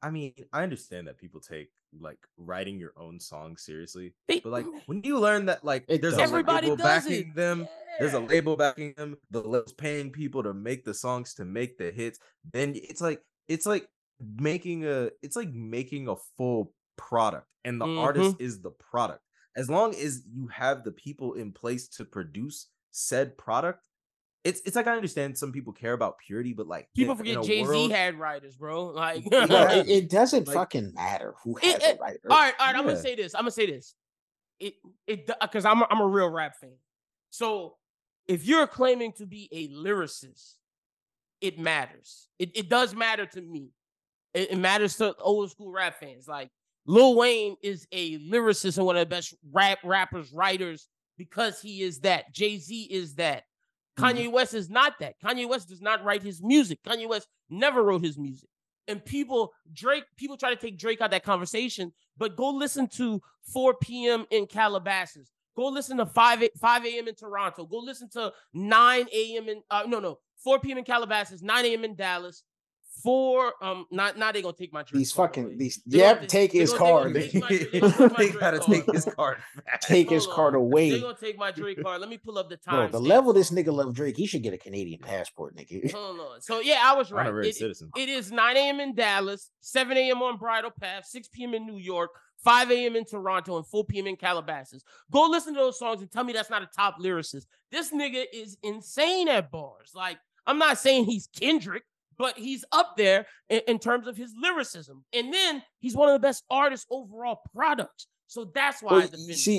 I mean, I understand that people take like writing your own song seriously, but like when you learn that like there's everybody does backing it. Them, yeah. There's a label backing them, the label's paying people to make the songs, to make the hits. Then it's like making a full product, and the artist is the product. As long as you have the people in place to produce said product, it's like I understand some people care about purity, but like people forget Jay-Z had writers, bro. Like it doesn't fucking matter who has a writer. All right. I'm gonna say this. It because I'm a real rap fan. So if you're claiming to be a lyricist, it matters. It does matter to me. It matters to old school rap fans. Like, Lil Wayne is a lyricist and one of the best writers because he is that. Jay-Z is that. Kanye West is not that. Kanye West does not write his music. Kanye West never wrote his music. And people try to take Drake out of that conversation, but go listen to 4 p.m. in Calabasas. Go listen to 5 a.m. in Toronto. Go listen to 9 a.m. in 4 p.m. in Calabasas, 9 a.m. in Dallas. Now they gonna take my drink. They gotta take his card away. They gonna take my Drake card. Let me pull up the time. Bro, the level this nigga love Drake, he should get a Canadian passport, nigga. Hold on. So yeah, I was right. It is 9 a.m. in Dallas, 7 a.m. on Bridal Path, 6 p.m. in New York, 5 a.m. in Toronto, and 4 p.m. in Calabasas. Go listen to those songs and tell me that's not a top lyricist. This nigga is insane at bars. Like, I'm not saying he's Kendrick, but he's up there in terms of his lyricism. And then he's one of the best artists overall products. So that's why. Well,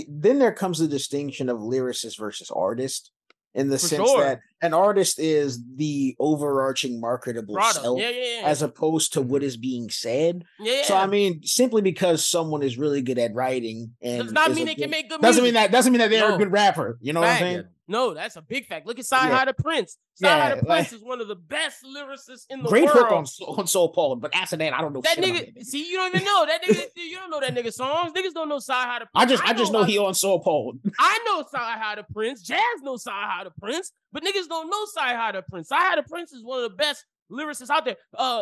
then there comes the distinction of lyricist versus artist in the sense that an artist is the overarching marketable self as opposed to what is being said. Yeah. So, I mean, simply because someone is really good at writing and does not mean they can make good music. Doesn't mean that they're a good rapper. You know what I'm saying? Yeah. No, that's a big fact. Look at Sci-Hi to Prince. Sci-Hi to Prince is one of the best lyricists in the world. Great hook on Soul Paul, but after that, I don't know. That nigga, see, you don't even know that nigga. You don't know that nigga songs. Niggas don't know Sci-Hi to Prince. I just know he on Soul Paul. I know Sci-Hi to Prince. Jazz knows Sci-Hi to Prince, but niggas don't know Sci-Hi to Prince. Sci-Hi to Prince is one of the best lyricists out there.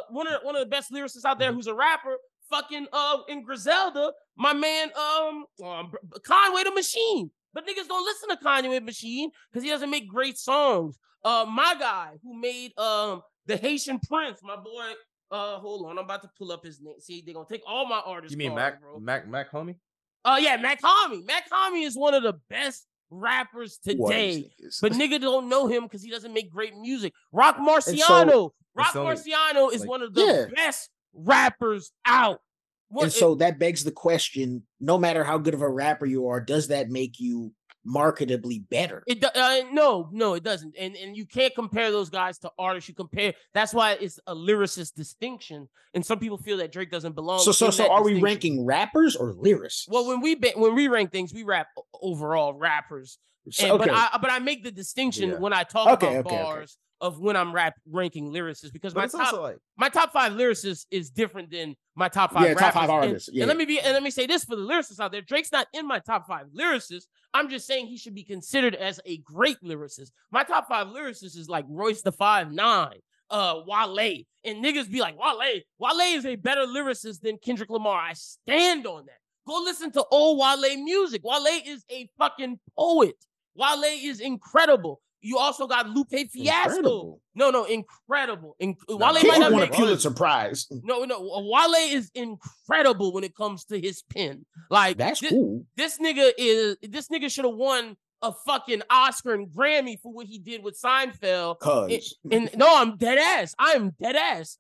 One of the best lyricists out there who's a rapper. Fucking in Griselda, my man, Conway the Machine. But niggas don't listen to Kanye Machine because he doesn't make great songs. My guy who made the Haitian Prince, my boy. Hold on, I'm about to pull up his name. See, they're gonna take all my artists. You mean Mac Homie? Yeah, Mac Homie. Mac Homie is one of the best rappers today, but niggas don't know him because he doesn't make great music. Rock Marciano. Rock Marciano is one of the best rappers out. So that begs the question, no matter how good of a rapper you are, does that make you marketably better? No, it doesn't. And you can't compare those guys to artists. That's why it's a lyricist distinction. And some people feel that Drake doesn't belong. So are we ranking rappers or lyricists? Well, when we rank things, we rap overall rappers. But I make the distinction when I talk about bars of when I'm ranking lyricists, because my top 5 lyricists is different than my top 5 rappers. Top 5 artists. And let me say this for the lyricists out there. Drake's not in my top 5 lyricists. I'm just saying he should be considered as a great lyricist. My top 5 lyricists is like Royce the 5'9", Wale. And niggas be like, Wale is a better lyricist than Kendrick Lamar. I stand on that. Go listen to old Wale music. Wale is a fucking poet. Wale is incredible. You also got Lupe Fiasco. Incredible. Wale might not make a Pulitzer Prize. No, Wale is incredible when it comes to his pen. Like, that's cool. This nigga should have won a fucking Oscar and Grammy for what he did with Seinfeld. No, I'm dead ass.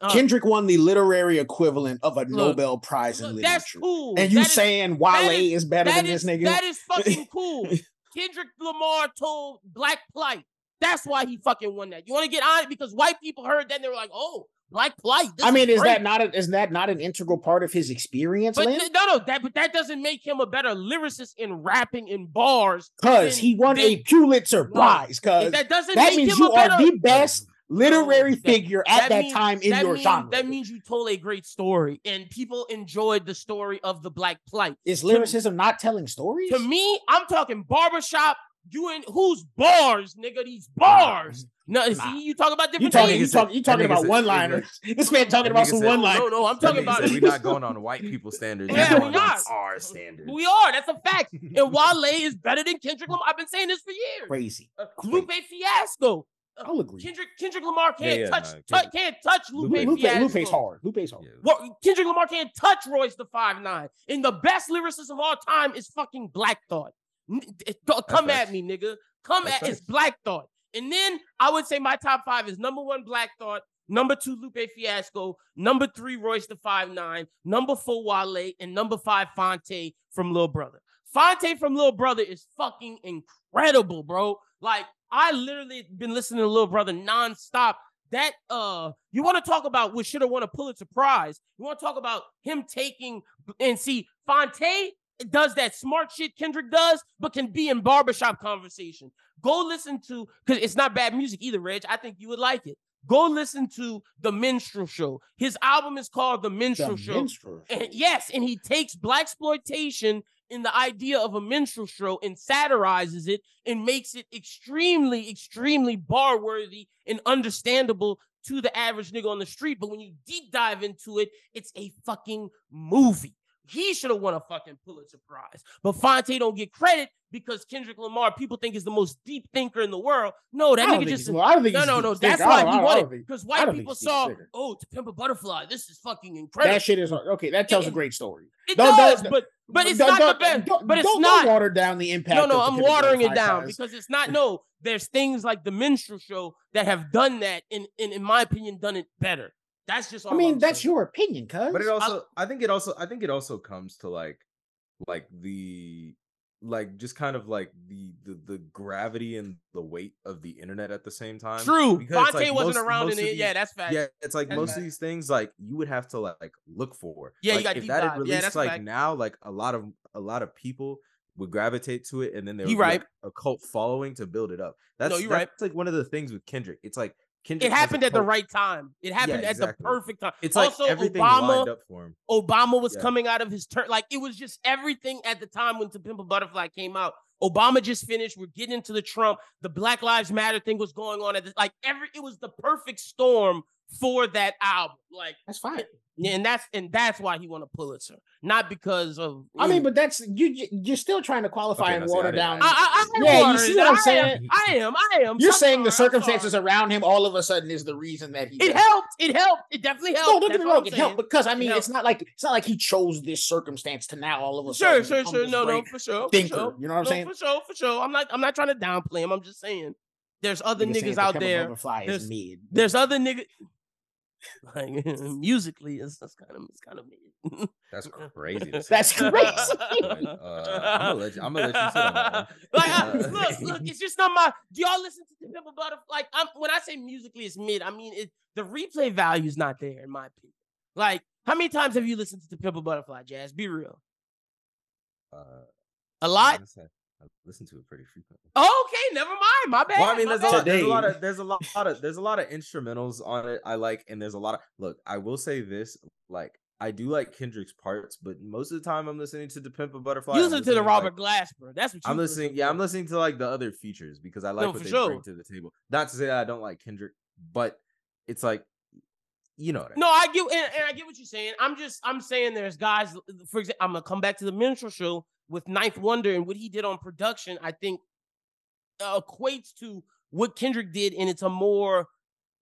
Kendrick won the literary equivalent of a Nobel Prize in literature. That's cool. And saying Wale is better than this nigga? That is fucking cool. Kendrick Lamar told Black Plight. That's why he fucking won that. You want to get on it because white people heard that and they were like, oh, black plight. I mean, is that not an integral part of his experience? But that doesn't make him a better lyricist in rapping in bars because he won a Pulitzer Prize. Because that means you are the best literary figure at that time in your genre. That means you told a great story and people enjoyed the story of the black plight. Is lyricism not telling stories? To me, I'm talking barbershop. You in whose bars, nigga? These bars. No, see, you talking about different things. You talking about one-liners. This man talking about some one-liners. No, I'm talking about. We're not going on white people standards. Yeah, we're not. Our standards. We are. That's a fact. And Wale is better than Kendrick Lamar. I've been saying this for years. Crazy. Lupe Fiasco. I'll agree. Kendrick Lamar can't touch Lupe Fiasco. Lupe's hard. Well, Kendrick Lamar can't touch Royce the 5'9". And the best lyricist of all time is fucking Black Thought. Come at me, nigga. It's Black Thought. And then I would say my top five is number one, Black Thought. Number two, Lupe Fiasco. Number three, Royce the 5'9". Number four, Wale. And number five, Fonte from Lil Brother. Fonte from Lil Brother is fucking incredible, bro. Like, I literally been listening to Lil Brother nonstop. That, you want to talk about what should have won a Pulitzer Prize. You want to talk about him taking, and see, Fonte does that smart shit Kendrick does, but can be in barbershop conversation. Go listen to, because it's not bad music either, Reg. I think you would like it. Go listen to The Minstrel Show. His album is called The Minstrel Show. And, yes, and he takes blaxploitation in the idea of a minstrel show and satirizes it and makes it extremely, extremely bar-worthy and understandable to the average nigga on the street. But when you deep dive into it, it's a fucking movie. He should have won a fucking Pulitzer Prize. But Fonte don't get credit because Kendrick Lamar, people think is the most deep thinker in the world. No, that nigga just... No. That's why he won it. Because white people saw, To Pimp a Butterfly, this is fucking incredible. That shit is... Okay, that tells a great story. It does, but it's not the best. But it's not... Don't water down the impact. No, I'm watering it down because it's not... No, there's things like The Minstrel Show that have done that and in my opinion, done it better. That's just. That's your opinion, cuz. But it also, I think it also comes to the gravity and the weight of the internet at the same time. True, because Fonte wasn't around in it. Yeah, that's fact. Yeah, it's like that's most fact. Of these things, like you would have to like look for. Yeah, like, you got if deep that had released that's like now, like a lot of people would gravitate to it, and then there would be a cult following to build it up. That's right. It's like one of the things with Kendrick. It's like. Kendrick it happened at the right time. It happened at the perfect time. It's also like everything lined up for him. Obama was coming out of his turn. Like it was just everything at the time when To Pimp a Butterfly came out. Obama just finished. We're getting into the Trump. The Black Lives Matter thing was going on at this. Like it was the perfect storm for that album. Like that's fine. Yeah, and that's why he won a Pulitzer, not because of. But that's you're still trying to qualify and water down. You see what I'm saying? I am. You're saying the circumstances around him all of a sudden is the reason that he. It helped. It definitely helped. No, don't get me wrong. It helped because it's not like he chose this circumstance to now all of a sudden. Sure. No, for sure. Thinker, you know what I'm saying? For sure. I'm not trying to downplay him. I'm just saying there's other niggas out there. There's other niggas. Like musically, it's kind of me. That's crazy. That's crazy. I'm gonna let you sit on that one. Look, it's just not my. Do y'all listen to Pimp a Butterfly? Like, when I say musically, it's mid. I mean, the replay value is not there in my opinion. Like, how many times have you listened to Pimp a Butterfly, Jazz? Be real. A lot. I listen to it pretty frequently. Oh, okay, never mind. My bad. Well, there's a lot of instrumentals on it I like, and there's a lot of I will say this, like I do like Kendrick's parts, but most of the time I'm listening to To Pimp a Butterfly. You listen to the Robert Glasper. That's what I'm listening. Yeah, I'm listening to like the other features because I like what they bring to the table. Not to say that I don't like Kendrick, but it's like you know. What I mean. No, I get and I get what you're saying. I'm saying there's guys. For example, I'm gonna come back to The Minstrel Show. With Ninth Wonder and what he did on production, I think equates to what Kendrick did, and it's a more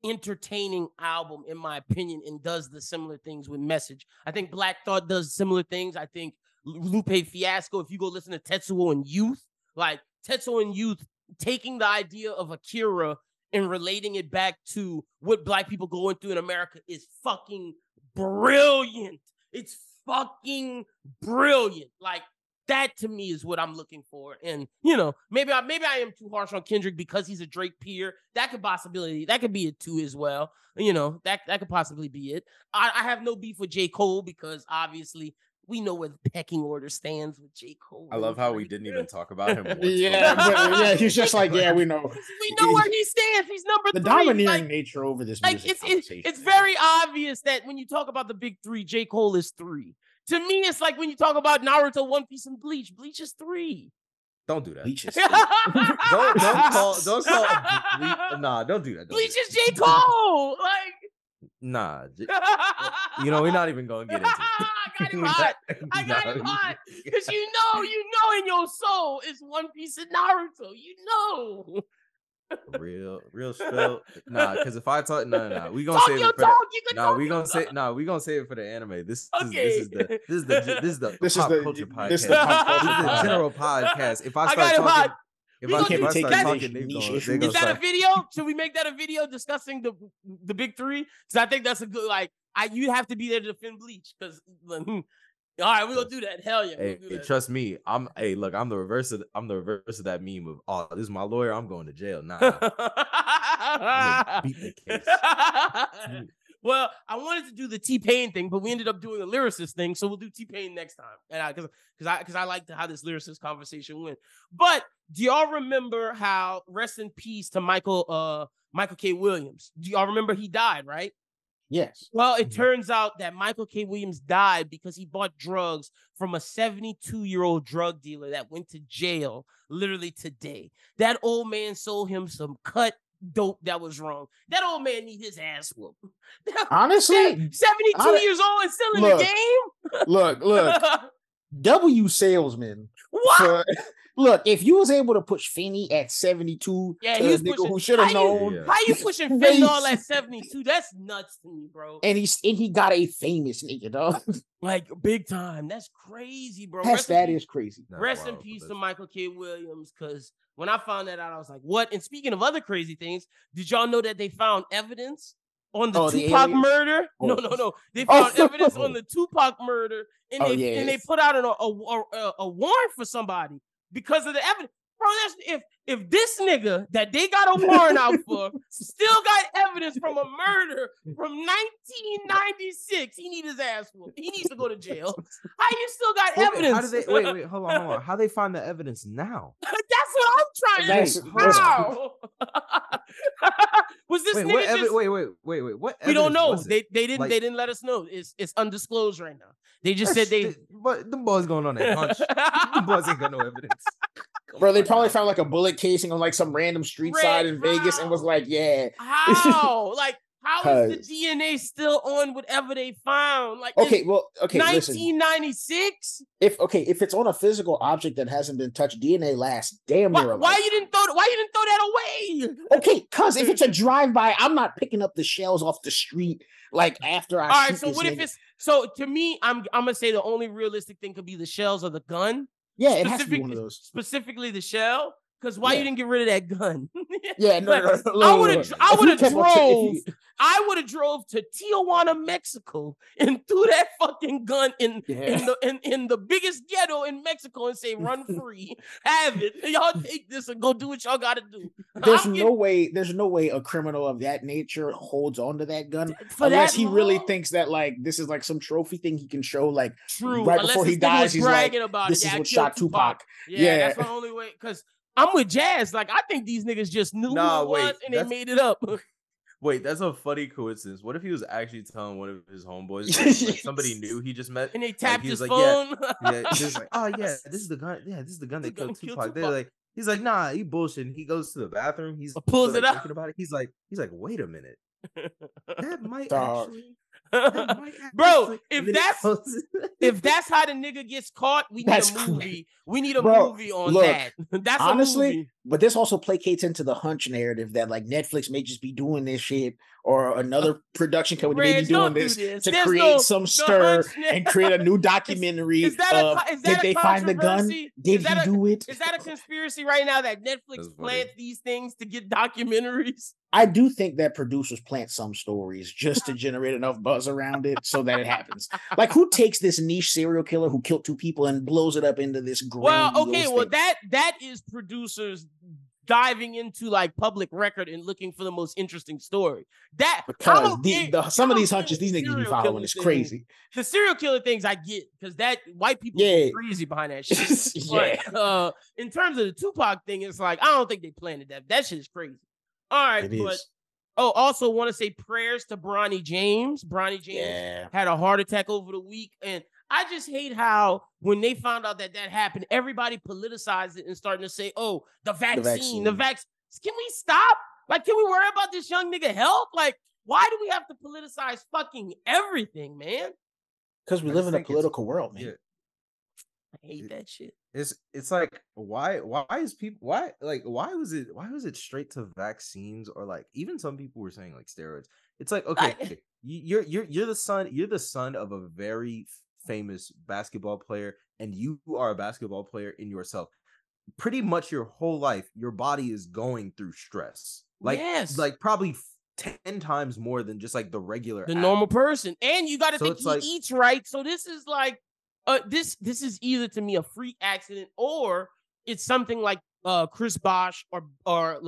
entertaining album, in my opinion, and does the similar things with message. I think Black Thought does similar things. I think Lupe Fiasco, if you go listen to Tetsuo and Youth, like Tetsuo and Youth taking the idea of Akira and relating it back to what Black people going through in America is fucking brilliant. It's fucking brilliant. Like, That to me is what I'm looking for. And, you know, maybe I am too harsh on Kendrick because he's a Drake peer. That could possibility. That could be it too as well. You know, that could possibly be it. I have no beef with J. Cole because obviously we know where the pecking order stands with J. Cole. I love how we didn't even talk about him. Yeah, he's just like, yeah, we know. We know where he stands. He's number three. The domineering nature over this music conversation. It's very obvious that when you talk about the big three, J. Cole is three. To me, it's like when you talk about Naruto, One Piece, and Bleach. Bleach is three. Don't do that. Bleach is three. don't call Bleach. Nah, don't do that. Bleach is J. Cole. Like, nah. You know, we're not even going to get into it. I got him hot. Because you know in your soul it's One Piece and Naruto. You know. Real spill. Nah, because if I talk, no, we gonna save it for the, nah, we gonna say, nah, we gonna save it for the anime. This is the pop culture podcast. This is the general podcast. If I start talking, is that a video? Should we make that a video discussing the big three? Because I think that's a good, like, you have to be there to defend Bleach because. All right, we're gonna do that. Hell yeah. Hey, trust me. I'm the reverse of that meme of, oh, this is my lawyer, I'm going to jail. Nah. Beat the case. Well, I wanted to do the T-Pain thing, but we ended up doing a lyricist thing, so we'll do T-Pain next time. And because I liked how this lyricist conversation went. But do y'all remember how, rest in peace to Michael K. Williams? Do y'all remember he died, right? Yes. Well, it turns out that Michael K. Williams died because he bought drugs from a 72-year-old drug dealer that went to jail literally today. That old man sold him some cut dope that was wrong. That old man need his ass whooped. Honestly? 72 years old and still in the game? Look. W salesman. What? Look, if you was able to push Finney at 72, he was pushing, who should have known. How you pushing Fentanyl at 72? That's nuts to me, bro. And he got a famous nigga, dog. Like, big time. That's crazy, bro. That is crazy. Rest in peace to Michael K. Williams, because when I found that out, I was like, what? And speaking of other crazy things, did y'all know that they found evidence on the Tupac murder? Oh. No. They found evidence on the Tupac murder, and they put out a warrant for somebody. Because of the evidence, bro. If this nigga that they got a warrant out for still got evidence from a murder from 1996, he needs his ass whooped. He needs to go to jail. How you still got evidence? How do they? Wait, hold on. How they find the evidence now? That's what I'm trying to do. How? Was this nigga? Wait. What? We don't know. They didn't. Like, they didn't let us know. It's undisclosed right now. They just said they. But them boys going on that hunch. Them boys ain't got no evidence. Bro, they probably found like a bullet casing on like some random street side in Vegas and was like, yeah. How? Like, how is the DNA still on whatever they found? Like, okay, 1996. If it's on a physical object that hasn't been touched, DNA lasts damn near. Why you didn't throw that away? Okay, cause if it's a drive-by, I'm not picking up the shells off the street like after I. All right, so what if it's? So to me, I'm gonna say the only realistic thing could be the shells or the gun. Yeah, it has to be one of those. Specifically the shell, because why you didn't get rid of that gun? Yeah, no. I would have drove to Tijuana, Mexico, and threw that fucking gun in the biggest ghetto in Mexico and say, "Run free, have it, y'all take this and go do what y'all got to do." There's no way a criminal of that nature holds on to that gun unless he really thinks that like this is like some trophy thing he can show like true. Right unless before he dies. He's bragging like, about "This is what shot Tupac." Yeah, that's the only way because. I'm with Jazz. Like, I think these niggas just knew who it was and they made it up. Wait, that's a funny coincidence. What if he was actually telling one of his homeboys like, somebody knew he just met? And they tapped his phone. This is the gun. Yeah, this is the gun that killed Tupac. They're like, he's like, nah, you bullshitting. He goes to the bathroom. He pulls it up. About it. He's like, wait a minute. Bro, if that's how the nigga gets caught, we need a movie on that. That's honestly, a movie. But this also placates into the hunch narrative that like Netflix may just be doing this shit or another production company may be doing this to create a new documentary. Did they find the gun? Did he do it? Is that a conspiracy right now that Netflix plants these things to get documentaries? I do think that producers plant some stories just to generate enough buzz around it so that it happens. Like, who takes this niche serial killer who killed two people and blows it up into this grand? Well, okay, well, that is producers diving into like public record and looking for the most interesting story. That because some of these hunches these niggas be following is crazy. The serial killer things I get, because that white people are crazy behind that shit. Yeah. But, in terms of the Tupac thing, it's like I don't think they planned that. That shit is crazy. All right, also want to say prayers to Bronny James. Bronny James had a heart attack over the week, and I just hate how when they found out that happened, everybody politicized it and starting to say, "Oh, the vaccine." Can we stop? Like, can we worry about this young nigga health? Like, why do we have to politicize fucking everything, man? Because we live in a political world, man. Yeah. I hate that shit. It's like why was it straight to vaccines, or like even some people were saying like steroids. It's like, okay, you're the son of a very famous basketball player, and you are a basketball player in yourself. Pretty much your whole life, your body is going through stress. Like like probably 10 times more than just like the normal person. And you got to think he eats right. So this is like this is either to me a freak accident, or it's something like Chris Bosh or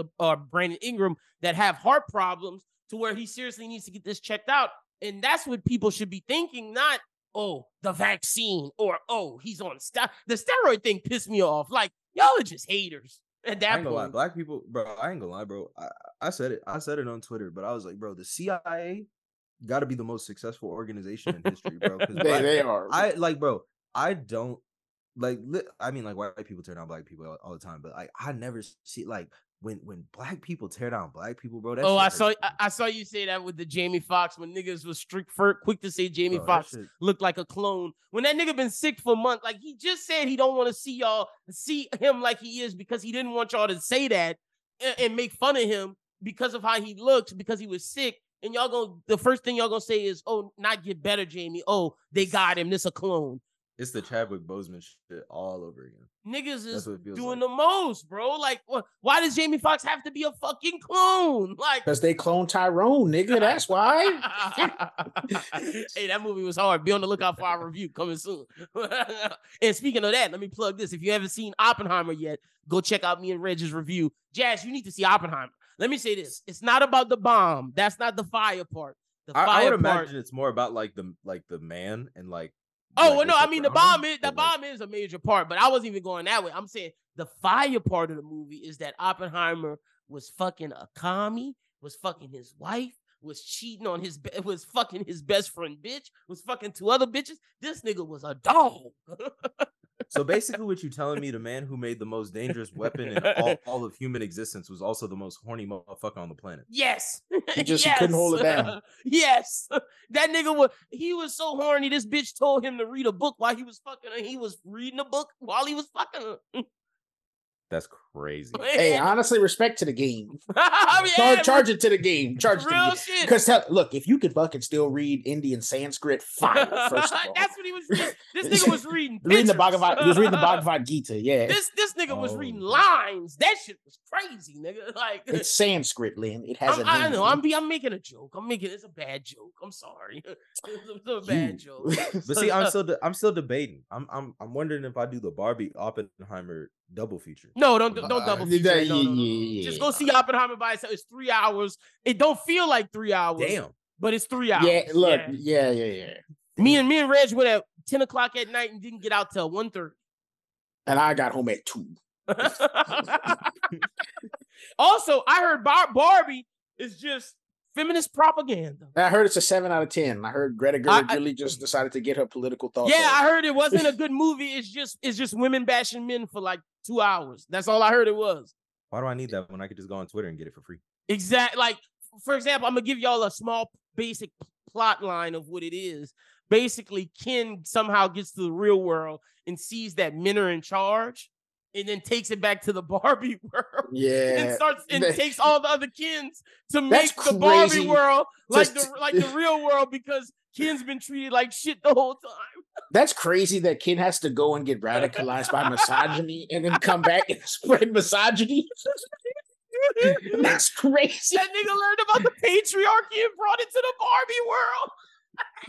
Brandon Ingram that have heart problems to where he seriously needs to get this checked out. And that's what people should be thinking, not, oh, the vaccine, or, oh, he's on the steroid thing pissed me off. Like, y'all are just haters at that point. Lie. Black people, bro, I ain't gonna lie, bro. I said it on Twitter, but I was like, bro, the CIA got to be the most successful organization in history, bro. They are. Bro. White people tear down black people all the time, but like I never see like when black people tear down black people, bro. That I saw you say that with the Jamie Foxx, when niggas was quick to say Jamie Foxx looked like a clone when that nigga been sick for months. Like he just said he don't want to see him like he is because he didn't want y'all to say that and make fun of him because of how he looked, because he was sick. And y'all the first thing y'all gonna say is, oh, not get better, Jamie. Oh, they got him. This a clone. It's the Chadwick Boseman shit all over again. Niggas is doing the most, bro. Like, why does Jamie Foxx have to be a fucking clone? Like, because they clone Tyrone, nigga. That's why. Hey, that movie was hard. Be on the lookout for our review coming soon. And speaking of that, let me plug this. If you haven't seen Oppenheimer yet, go check out me and Reg's review. Jazz, you need to see Oppenheimer. Let me say this. It's not about the bomb. That's not the fire part. I would imagine it's more about like the man and like. Oh, well, no, I mean, the bomb is a major part, but I wasn't even going that way. I'm saying the fire part of the movie is that Oppenheimer was fucking a commie, was fucking his wife, was cheating on was fucking his best friend bitch, was fucking two other bitches. This nigga was a dog. So basically what you're telling me, the man who made the most dangerous weapon in all of human existence was also the most horny motherfucker on the planet. Yes. He just couldn't hold it down. Yes. That nigga was so horny, this bitch told him to read a book while he was fucking her. He was reading a book while he was fucking her. That's crazy. Hey, honestly, respect to the game. Charge it to the game. Charge it to the game. Because look, if you could fucking still read Indian Sanskrit, fine. First of all. That's what he was reading. This nigga was reading the Bhagavad. He was reading the Bhagavad Gita. Yeah. This nigga was reading lines. That shit was crazy, nigga. Like it's Sanskrit, Lynn. It has a name. I know. I'm making a joke. It's a bad joke. I'm sorry. It's a bad joke. But see, I'm still debating. I'm wondering if I do the Barbie Oppenheimer double feature. No, don't double feature. No. Just go see Oppenheimer by itself. It's 3 hours. It don't feel like 3 hours. Damn. But it's 3 hours. Yeah, look. Yeah. Me and Reg went at 10 o'clock at night and didn't get out till 1:30. And I got home at 2. Also, I heard Barbie is just feminist propaganda. I heard it's a 7 out of 10. I heard Greta Gerwig really just decided to get her political thoughts. Yeah, I heard it wasn't a good movie. It's just women bashing men for like 2 hours. That's all I heard it was. Why do I need that when I could just go on Twitter and get it for free? Exactly. Like, for example, I'm gonna give y'all a small basic plot line of what it is. Basically, Ken somehow gets to the real world and sees that men are in charge, and then takes it back to the Barbie world. Yeah. And takes all the other Kens to make the crazy Barbie world like the real world, because Ken's been treated like shit the whole time. That's crazy that Ken has to go and get radicalized by misogyny and then come back and spread misogyny. That's crazy. That nigga learned about the patriarchy and brought it to the Barbie world.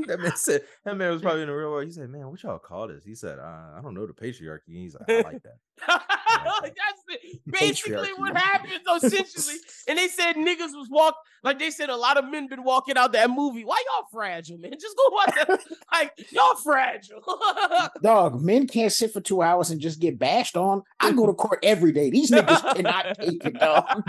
That man said, that man was probably in the real world. He said, man, what y'all call this? He said, I don't know, the patriarchy. He's like, I like that. That's basically what happens, essentially. And they said niggas was walked, like they said a lot of men been walking out that movie. Why y'all fragile, man? Just go watch that. Like, y'all fragile. Dog, men can't sit for 2 hours and just get bashed on. I go to court every day. These niggas cannot take it, dog.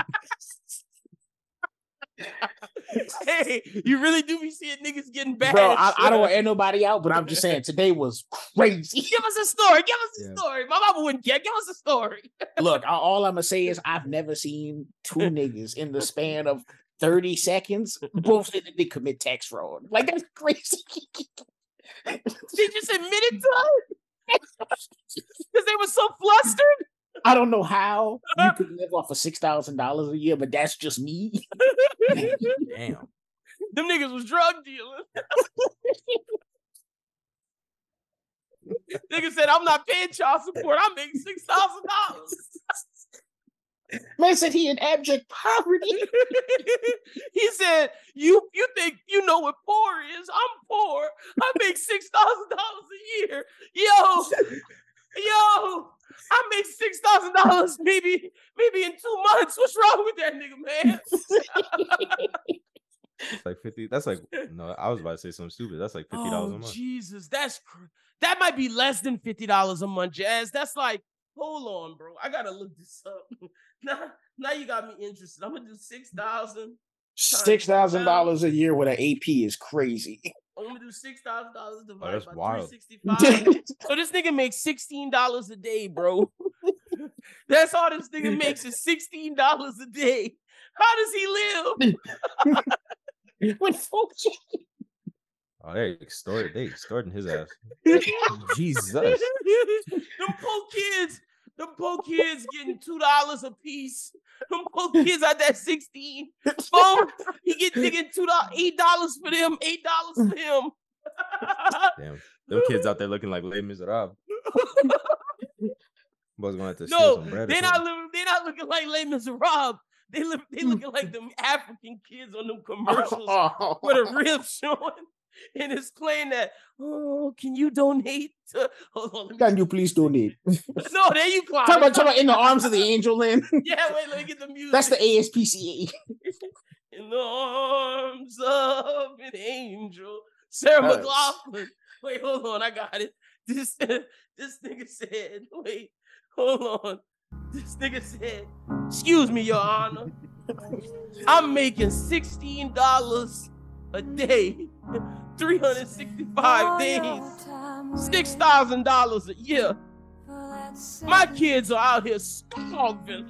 Hey, you really do be seeing niggas getting bad. Bro, I don't want to air nobody out, but I'm just saying today was crazy. Give us a story. Give us a story. My mama wouldn't get. Give us a story. Look, all I'm gonna say is I've never seen two niggas in the span of 30 seconds both say that they commit tax fraud. Like, that's crazy. They just admitted to it because they were so flustered. I don't know how you could live off of $6,000 a year, but that's just me. Damn. Them niggas was drug dealing. Nigga said, I'm not paying child support. I'm making $6,000. Man said he in abject poverty. He said, you think you know what poor is? I'm poor. I make $6,000 a year. Yo. I made $6,000 maybe in 2 months. What's wrong with that nigga, man? It's like 50. That's like, no, I was about to say something stupid. That's like $50 a month. Jesus, that might be less than $50 a month, Jazz. That's like, hold on, bro. I gotta look this up. Now you got me interested. I'm gonna do $6,000. $6,000 a year with an AP is crazy. I'm gonna do $6,000 divided by 365. So this nigga makes $16 a day, bro. That's all this nigga makes is $16 a day. How does he live? When folks, oh, they extorting his ass. Jesus, them poor kids getting $2 a piece. Them poor kids out that 16. Phone, he get digging $8 for them, $8 for him. Damn, them kids out there looking like Les Miserables. They're not looking like Les Miserables. They looking like them African kids on them commercials with a rib showing. And it's playing that, can you donate? Can you please donate? No, there you go. Talk about in the arms of the angel, then. Yeah, wait, let me get the music. That's the ASPCA. In the arms of an angel. Sarah McLaughlin. Wait, hold on, I got it. This nigga said, wait, hold on. This nigga said, excuse me, Your Honor. I'm making $16 a day. 365 days, $6,000 a year. My kids are out here starving.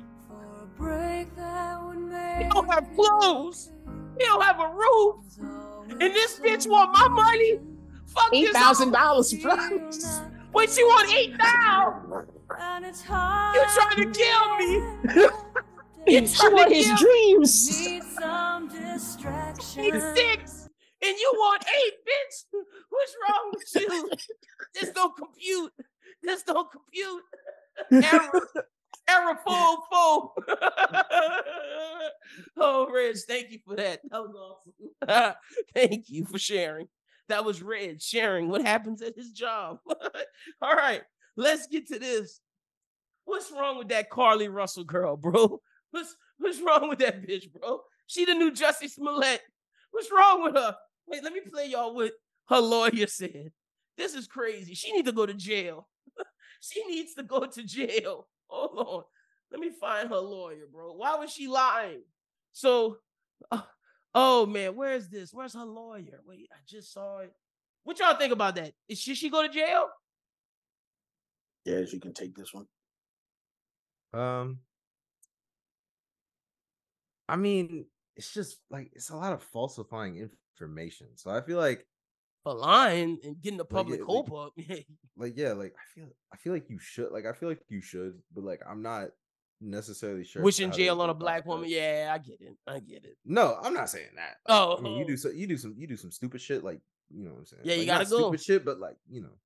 They don't have clothes. They don't have a roof. And this bitch want my money? Fuck this. $8,000. Wait, she want 8,000? You trying to kill me? It's for his dreams. He's six. And you want 8, bitch? What's wrong with you? This don't compute. Error, full. Oh, Reg, thank you for that. That was awesome. Thank you for sharing. That was Reg sharing what happens at his job. All right, let's get to this. What's wrong with that Carly Russell girl, bro? What's wrong with that bitch, bro? She the new Jussie Smollett. What's wrong with her? Wait, let me play y'all what her lawyer said. This is crazy. She needs to go to jail. She needs to go to jail. Hold on. Let me find her lawyer, bro. Why was she lying? So, oh man, where is this? Where's her lawyer? Wait, I just saw it. What y'all think about that? Should she go to jail? Yeah, she can take this one. I mean, it's just like, it's a lot of falsifying information. So I feel like for lying and getting the public hope up. I feel like you should, but like, I'm not necessarily sure. Wishing jail on a black woman. Yeah, I get it. No, I'm not saying that. I mean, you do some stupid shit. Like, you know what I'm saying? Yeah, like, you gotta go stupid shit, but like, you know,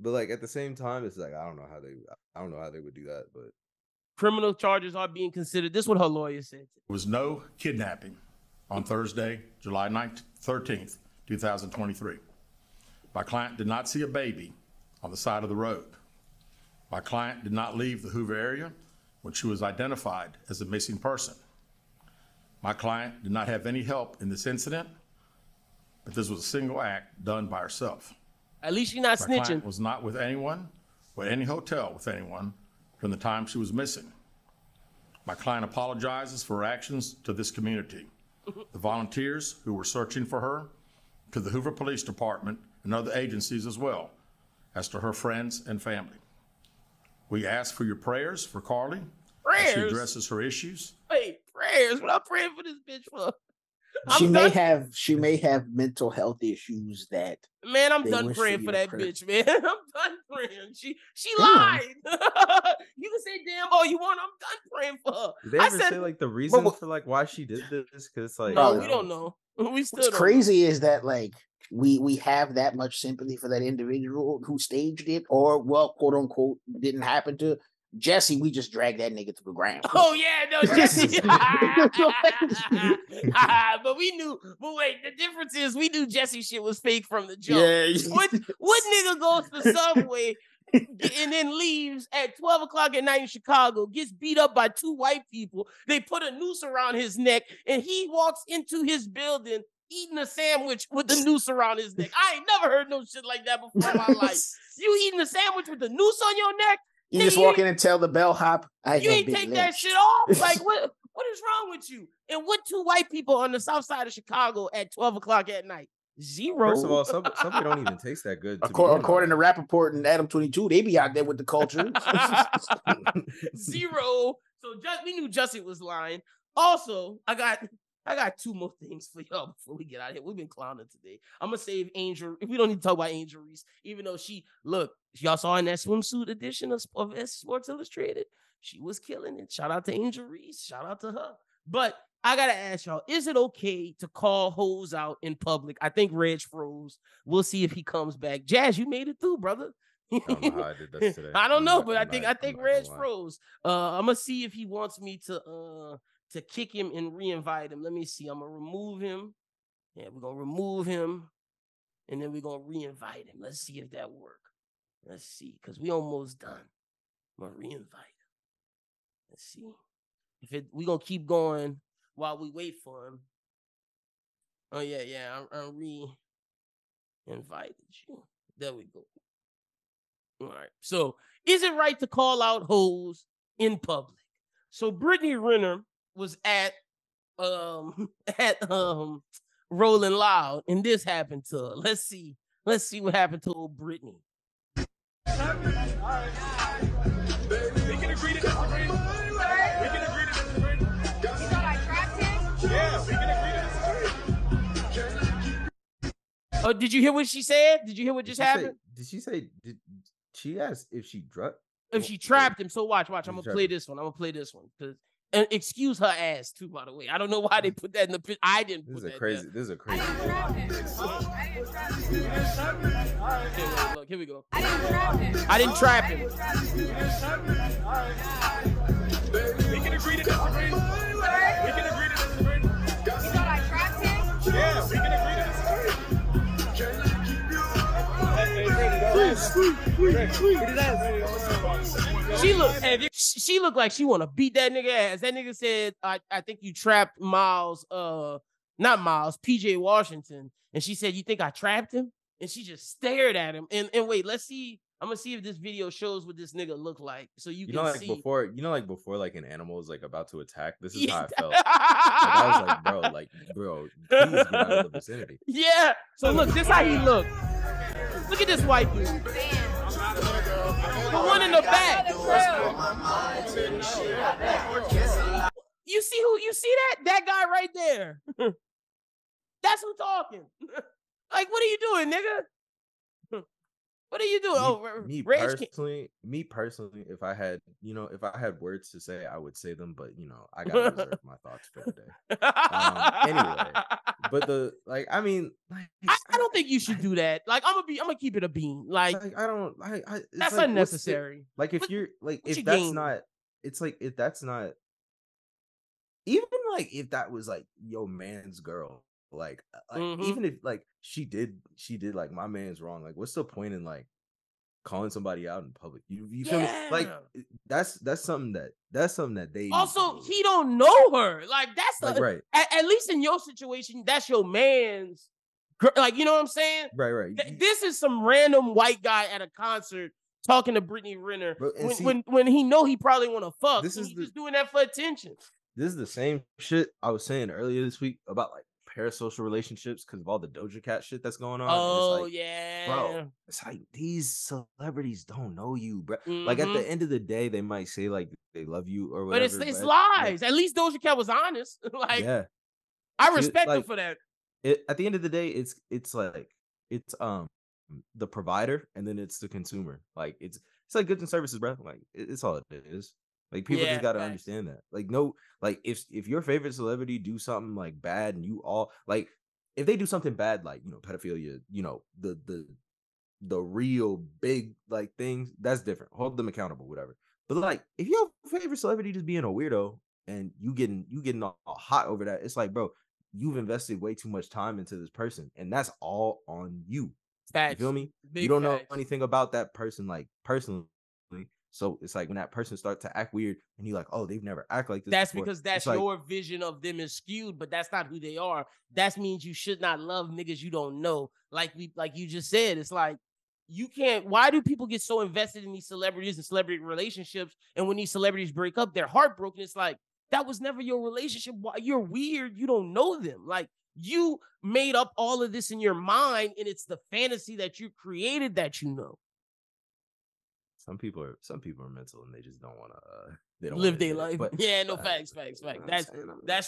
but like at the same time, it's like, I don't know how they would do that, but Criminal charges are being considered. This is what her lawyer said. There was no kidnapping on Thursday, July 9th, 13th, 2023. My client did not see a baby on the side of the road. My client did not leave the Hoover area when she was identified as a missing person. My client did not have any help in this incident, but this was a single act done by herself. At least she's not snitching. My client was not with anyone or at any hotel with anyone from the time she was missing. My client apologizes for her actions to this community, the volunteers who were searching for her, to the Hoover Police Department and other agencies as well, as to her friends and family. We ask for your prayers for Carly as she addresses her issues. Wait, prayers? What I'm praying for this bitch for? She may have mental health issues that. Man, I'm done praying for that bitch, man. I'm done praying. She lied. You can say damn all you want. I'm done praying for her. Did they ever say like the reason for like why she did this? Because like no, we don't know. We still. What's crazy is that like we have that much sympathy for that individual who staged it or well quote unquote didn't happen to. Jesse, we just dragged that nigga to the ground. Oh yeah, no Jesse. But we knew. But wait, the difference is we knew Jesse shit was fake from the jump. Yeah. What nigga goes to Subway and then leaves at 12 o'clock at night in Chicago, gets beat up by two white people. They put a noose around his neck, and he walks into his building eating a sandwich with the noose around his neck. I ain't never heard no shit like that before in my life. You eating a sandwich with the noose on your neck? You just walk in and tell the bellhop, you ain't take that shit off. Like, what is wrong with you? And what two white people on the south side of Chicago at 12 o'clock at night? Zero. First of all, some people don't even taste that good. According to Rappaport and Adam 22, they be out there with the culture. Zero. So we knew Justin was lying. Also, I got two more things for y'all before we get out of here. We've been clowning today. I'm going to save Angel. We don't need to talk about Angel Reese, even though y'all saw in that swimsuit edition of Sports Illustrated, she was killing it. Shout out to Angel Reese. Shout out to her. But I got to ask y'all, is it okay to call hoes out in public? I think Reg froze. We'll see if he comes back. Jazz, you made it through, brother. I don't know how I did this today. I don't know, but I think Reg froze. I'm going to see if he wants me to kick him and re-invite him. Let me see. I'm going to remove him. Yeah, we're going to remove him. And then we're going to re-invite him. Let's see if that works. Let's see. Because we almost done. I'm going to re-invite him. Let's see. We're going to keep going while we wait for him. Oh, yeah, yeah. I re-invited you. There we go. All right. So, is it right to call out hoes in public? So, Brittany Renner was at Rolling Loud, and this happened to her. Let's see what happened to old Brittany. We can agree to disagree. We can agree to disagree. You thought I trapped him? Yeah, we can agree to disagree. Oh, did you hear what she said? Did you hear what just happened? She asked if she drugged? If she trapped him. So watch. I'm gonna play this one because. And excuse her ass too, by the way. I don't know why they put that in the picture. I didn't put that. This is a crazy. Look, here we go. I didn't trap him. We can agree to disagree. We can agree to disagree. You thought I trapped him? Yeah, we can agree to disagree. She looked like she want to beat that nigga ass. That nigga said, I think you trapped PJ Washington. And she said, you think I trapped him? And she just stared at him. And wait, let's see. I'm going to see if this video shows what this nigga look like. So you can see. Before an animal is like about to attack, this is how I felt. I was like, bro, please get out of the vicinity. Yeah. So look, this how he looked. Look at this white dude. The one in the back. You see that? That guy right there. That's who talking. Like, what are you doing, nigga? What are you doing? Me personally, if I had words to say, I would say them, but I gotta reserve my thoughts for today. Anyway, but I don't think you should do that. Like, I'm gonna keep it a bean. That's unnecessary. Like if you're like if that's not it's like, if that's not even like, if that was like yo man's girl, like mm-hmm. even if like she did like my man's wrong, like what's the point in like calling somebody out in public? You feel me? Like that's something that they also he don't know her. Like that's like, right. At least in your situation, that's your man's girl. Like, you know what I'm saying? Right. This is some random white guy at a concert talking to Brittany Renner when he know he probably want to fuck. He's just doing that for attention. This is the same shit I was saying earlier this week about like parasocial relationships because of all the Doja Cat shit that's going on. Oh, it's like, yeah. Bro, it's like these celebrities don't know you, bro. Mm-hmm. Like at the end of the day, they might say like they love you or whatever. But it's lies. Like, at least Doja Cat was honest. Like, yeah. I respect like, him for that. At the end of the day, it's like it's the provider and then it's the consumer. Like it's like goods and services, bro. Like it's all it is. Like people just gotta understand that. Like no, like if your favorite celebrity do something like bad and you all like if they do something bad like you know pedophilia, you know the real big like things, that's different. Hold them accountable, whatever. But like if your favorite celebrity just being a weirdo and you getting all hot over that, it's like bro, you've invested way too much time into this person and that's all on you. Facts. You feel me? Big you don't facts. Know anything about that person like personally. So it's like when that person starts to act weird and you're like, oh, they've never acted like this. That's before. Because that's like, your vision of them is skewed, but that's not who they are. That means you should not love niggas you don't know. Like you just said, it's like you can't. Why do people get so invested in these celebrities and celebrity relationships? And when these celebrities break up, they're heartbroken. It's like that was never your relationship. You're weird. You don't know them. Like you made up all of this in your mind, and it's the fantasy that you created that you know. Some people are mental and they just don't want to. They don't live their life. But, yeah, no facts. That's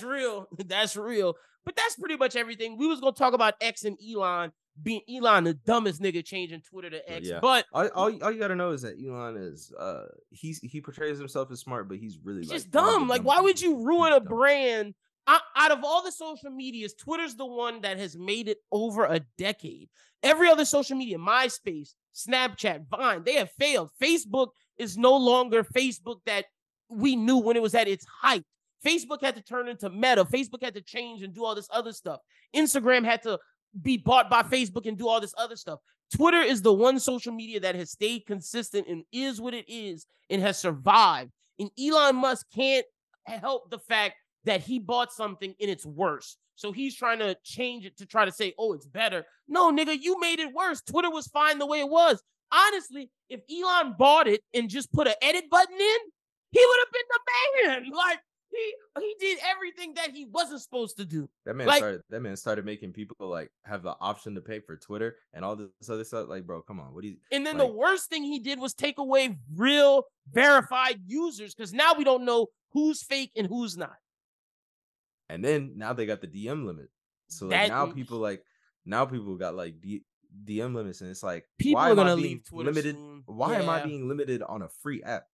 real. That's real. But that's pretty much everything. We was gonna talk about X and Elon being Elon the dumbest nigga changing Twitter to X. Yeah. But all you gotta know is that Elon is he portrays himself as smart, but he's really just dumb. Like why would you ruin a brand? Out of all the social medias, Twitter's the one that has made it over a decade. Every other social media, MySpace, Snapchat, Vine, they have failed. Facebook is no longer Facebook that we knew when it was at its height. Facebook had to turn into Meta. Facebook had to change and do all this other stuff. Instagram had to be bought by Facebook and do all this other stuff. Twitter is the one social media that has stayed consistent and is what it is and has survived. And Elon Musk can't help the fact that he bought something and it's worse. So he's trying to change it to try to say, oh, it's better. No, nigga, you made it worse. Twitter was fine the way it was. Honestly, if Elon bought it and just put an edit button in, he would have been the man. Like, he did everything that he wasn't supposed to do. That man started making people, like, have the option to pay for Twitter and all this other stuff. Like, bro, come on. What do you... And then the worst thing he did was take away real verified users because now we don't know who's fake and who's not. And then now they got the DM limit. So like, now people got like DM limits. And it's like, people are going to leave Twitter soon. Why am I being limited on a free app?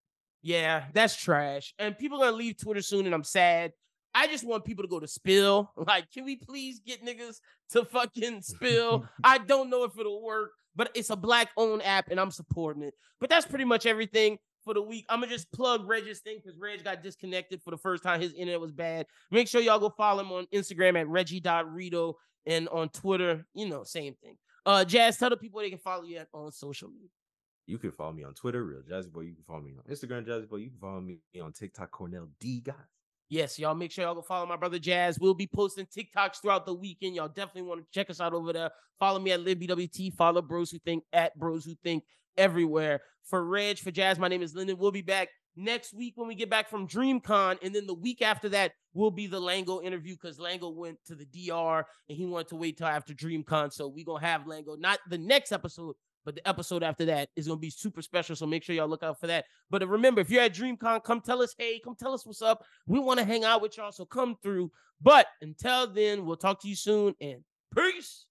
Yeah, that's trash. And people are going to leave Twitter soon. And I'm sad. I just want people to go to Spill. Like, can we please get niggas to fucking Spill? I don't know if it'll work, but it's a black owned app and I'm supporting it. But that's pretty much everything for the week. I'm gonna just plug Reg's thing because Reg got disconnected for the first time. His internet was bad. Make sure y'all go follow him on Instagram at Reggie.Rito and on Twitter, you know, same thing. Jazz, tell the people they can follow you at on social media. You can follow me on Twitter, Real Jazzy Boy. You can follow me on Instagram, Jazzy Boy. You can follow me on TikTok, Cornell D, guys. Yes, y'all make sure y'all go follow my brother Jazz. We'll be posting TikToks throughout the weekend. Y'all definitely want to check us out over there. Follow me at LibBWT. Follow Bros Who Think at Bros Who Think everywhere. For Reg, for Jazz, my name is Lyndon. We'll be back next week when we get back from DreamCon, and then the week after that will be the Lango interview because Lango went to the DR and he wanted to wait till after DreamCon, so we're going to have Lango. Not the next episode, but the episode after that is going to be super special, so make sure y'all look out for that. But remember, if you're at DreamCon, come tell us, hey, come tell us what's up. We want to hang out with y'all, so come through. But until then, we'll talk to you soon, and peace!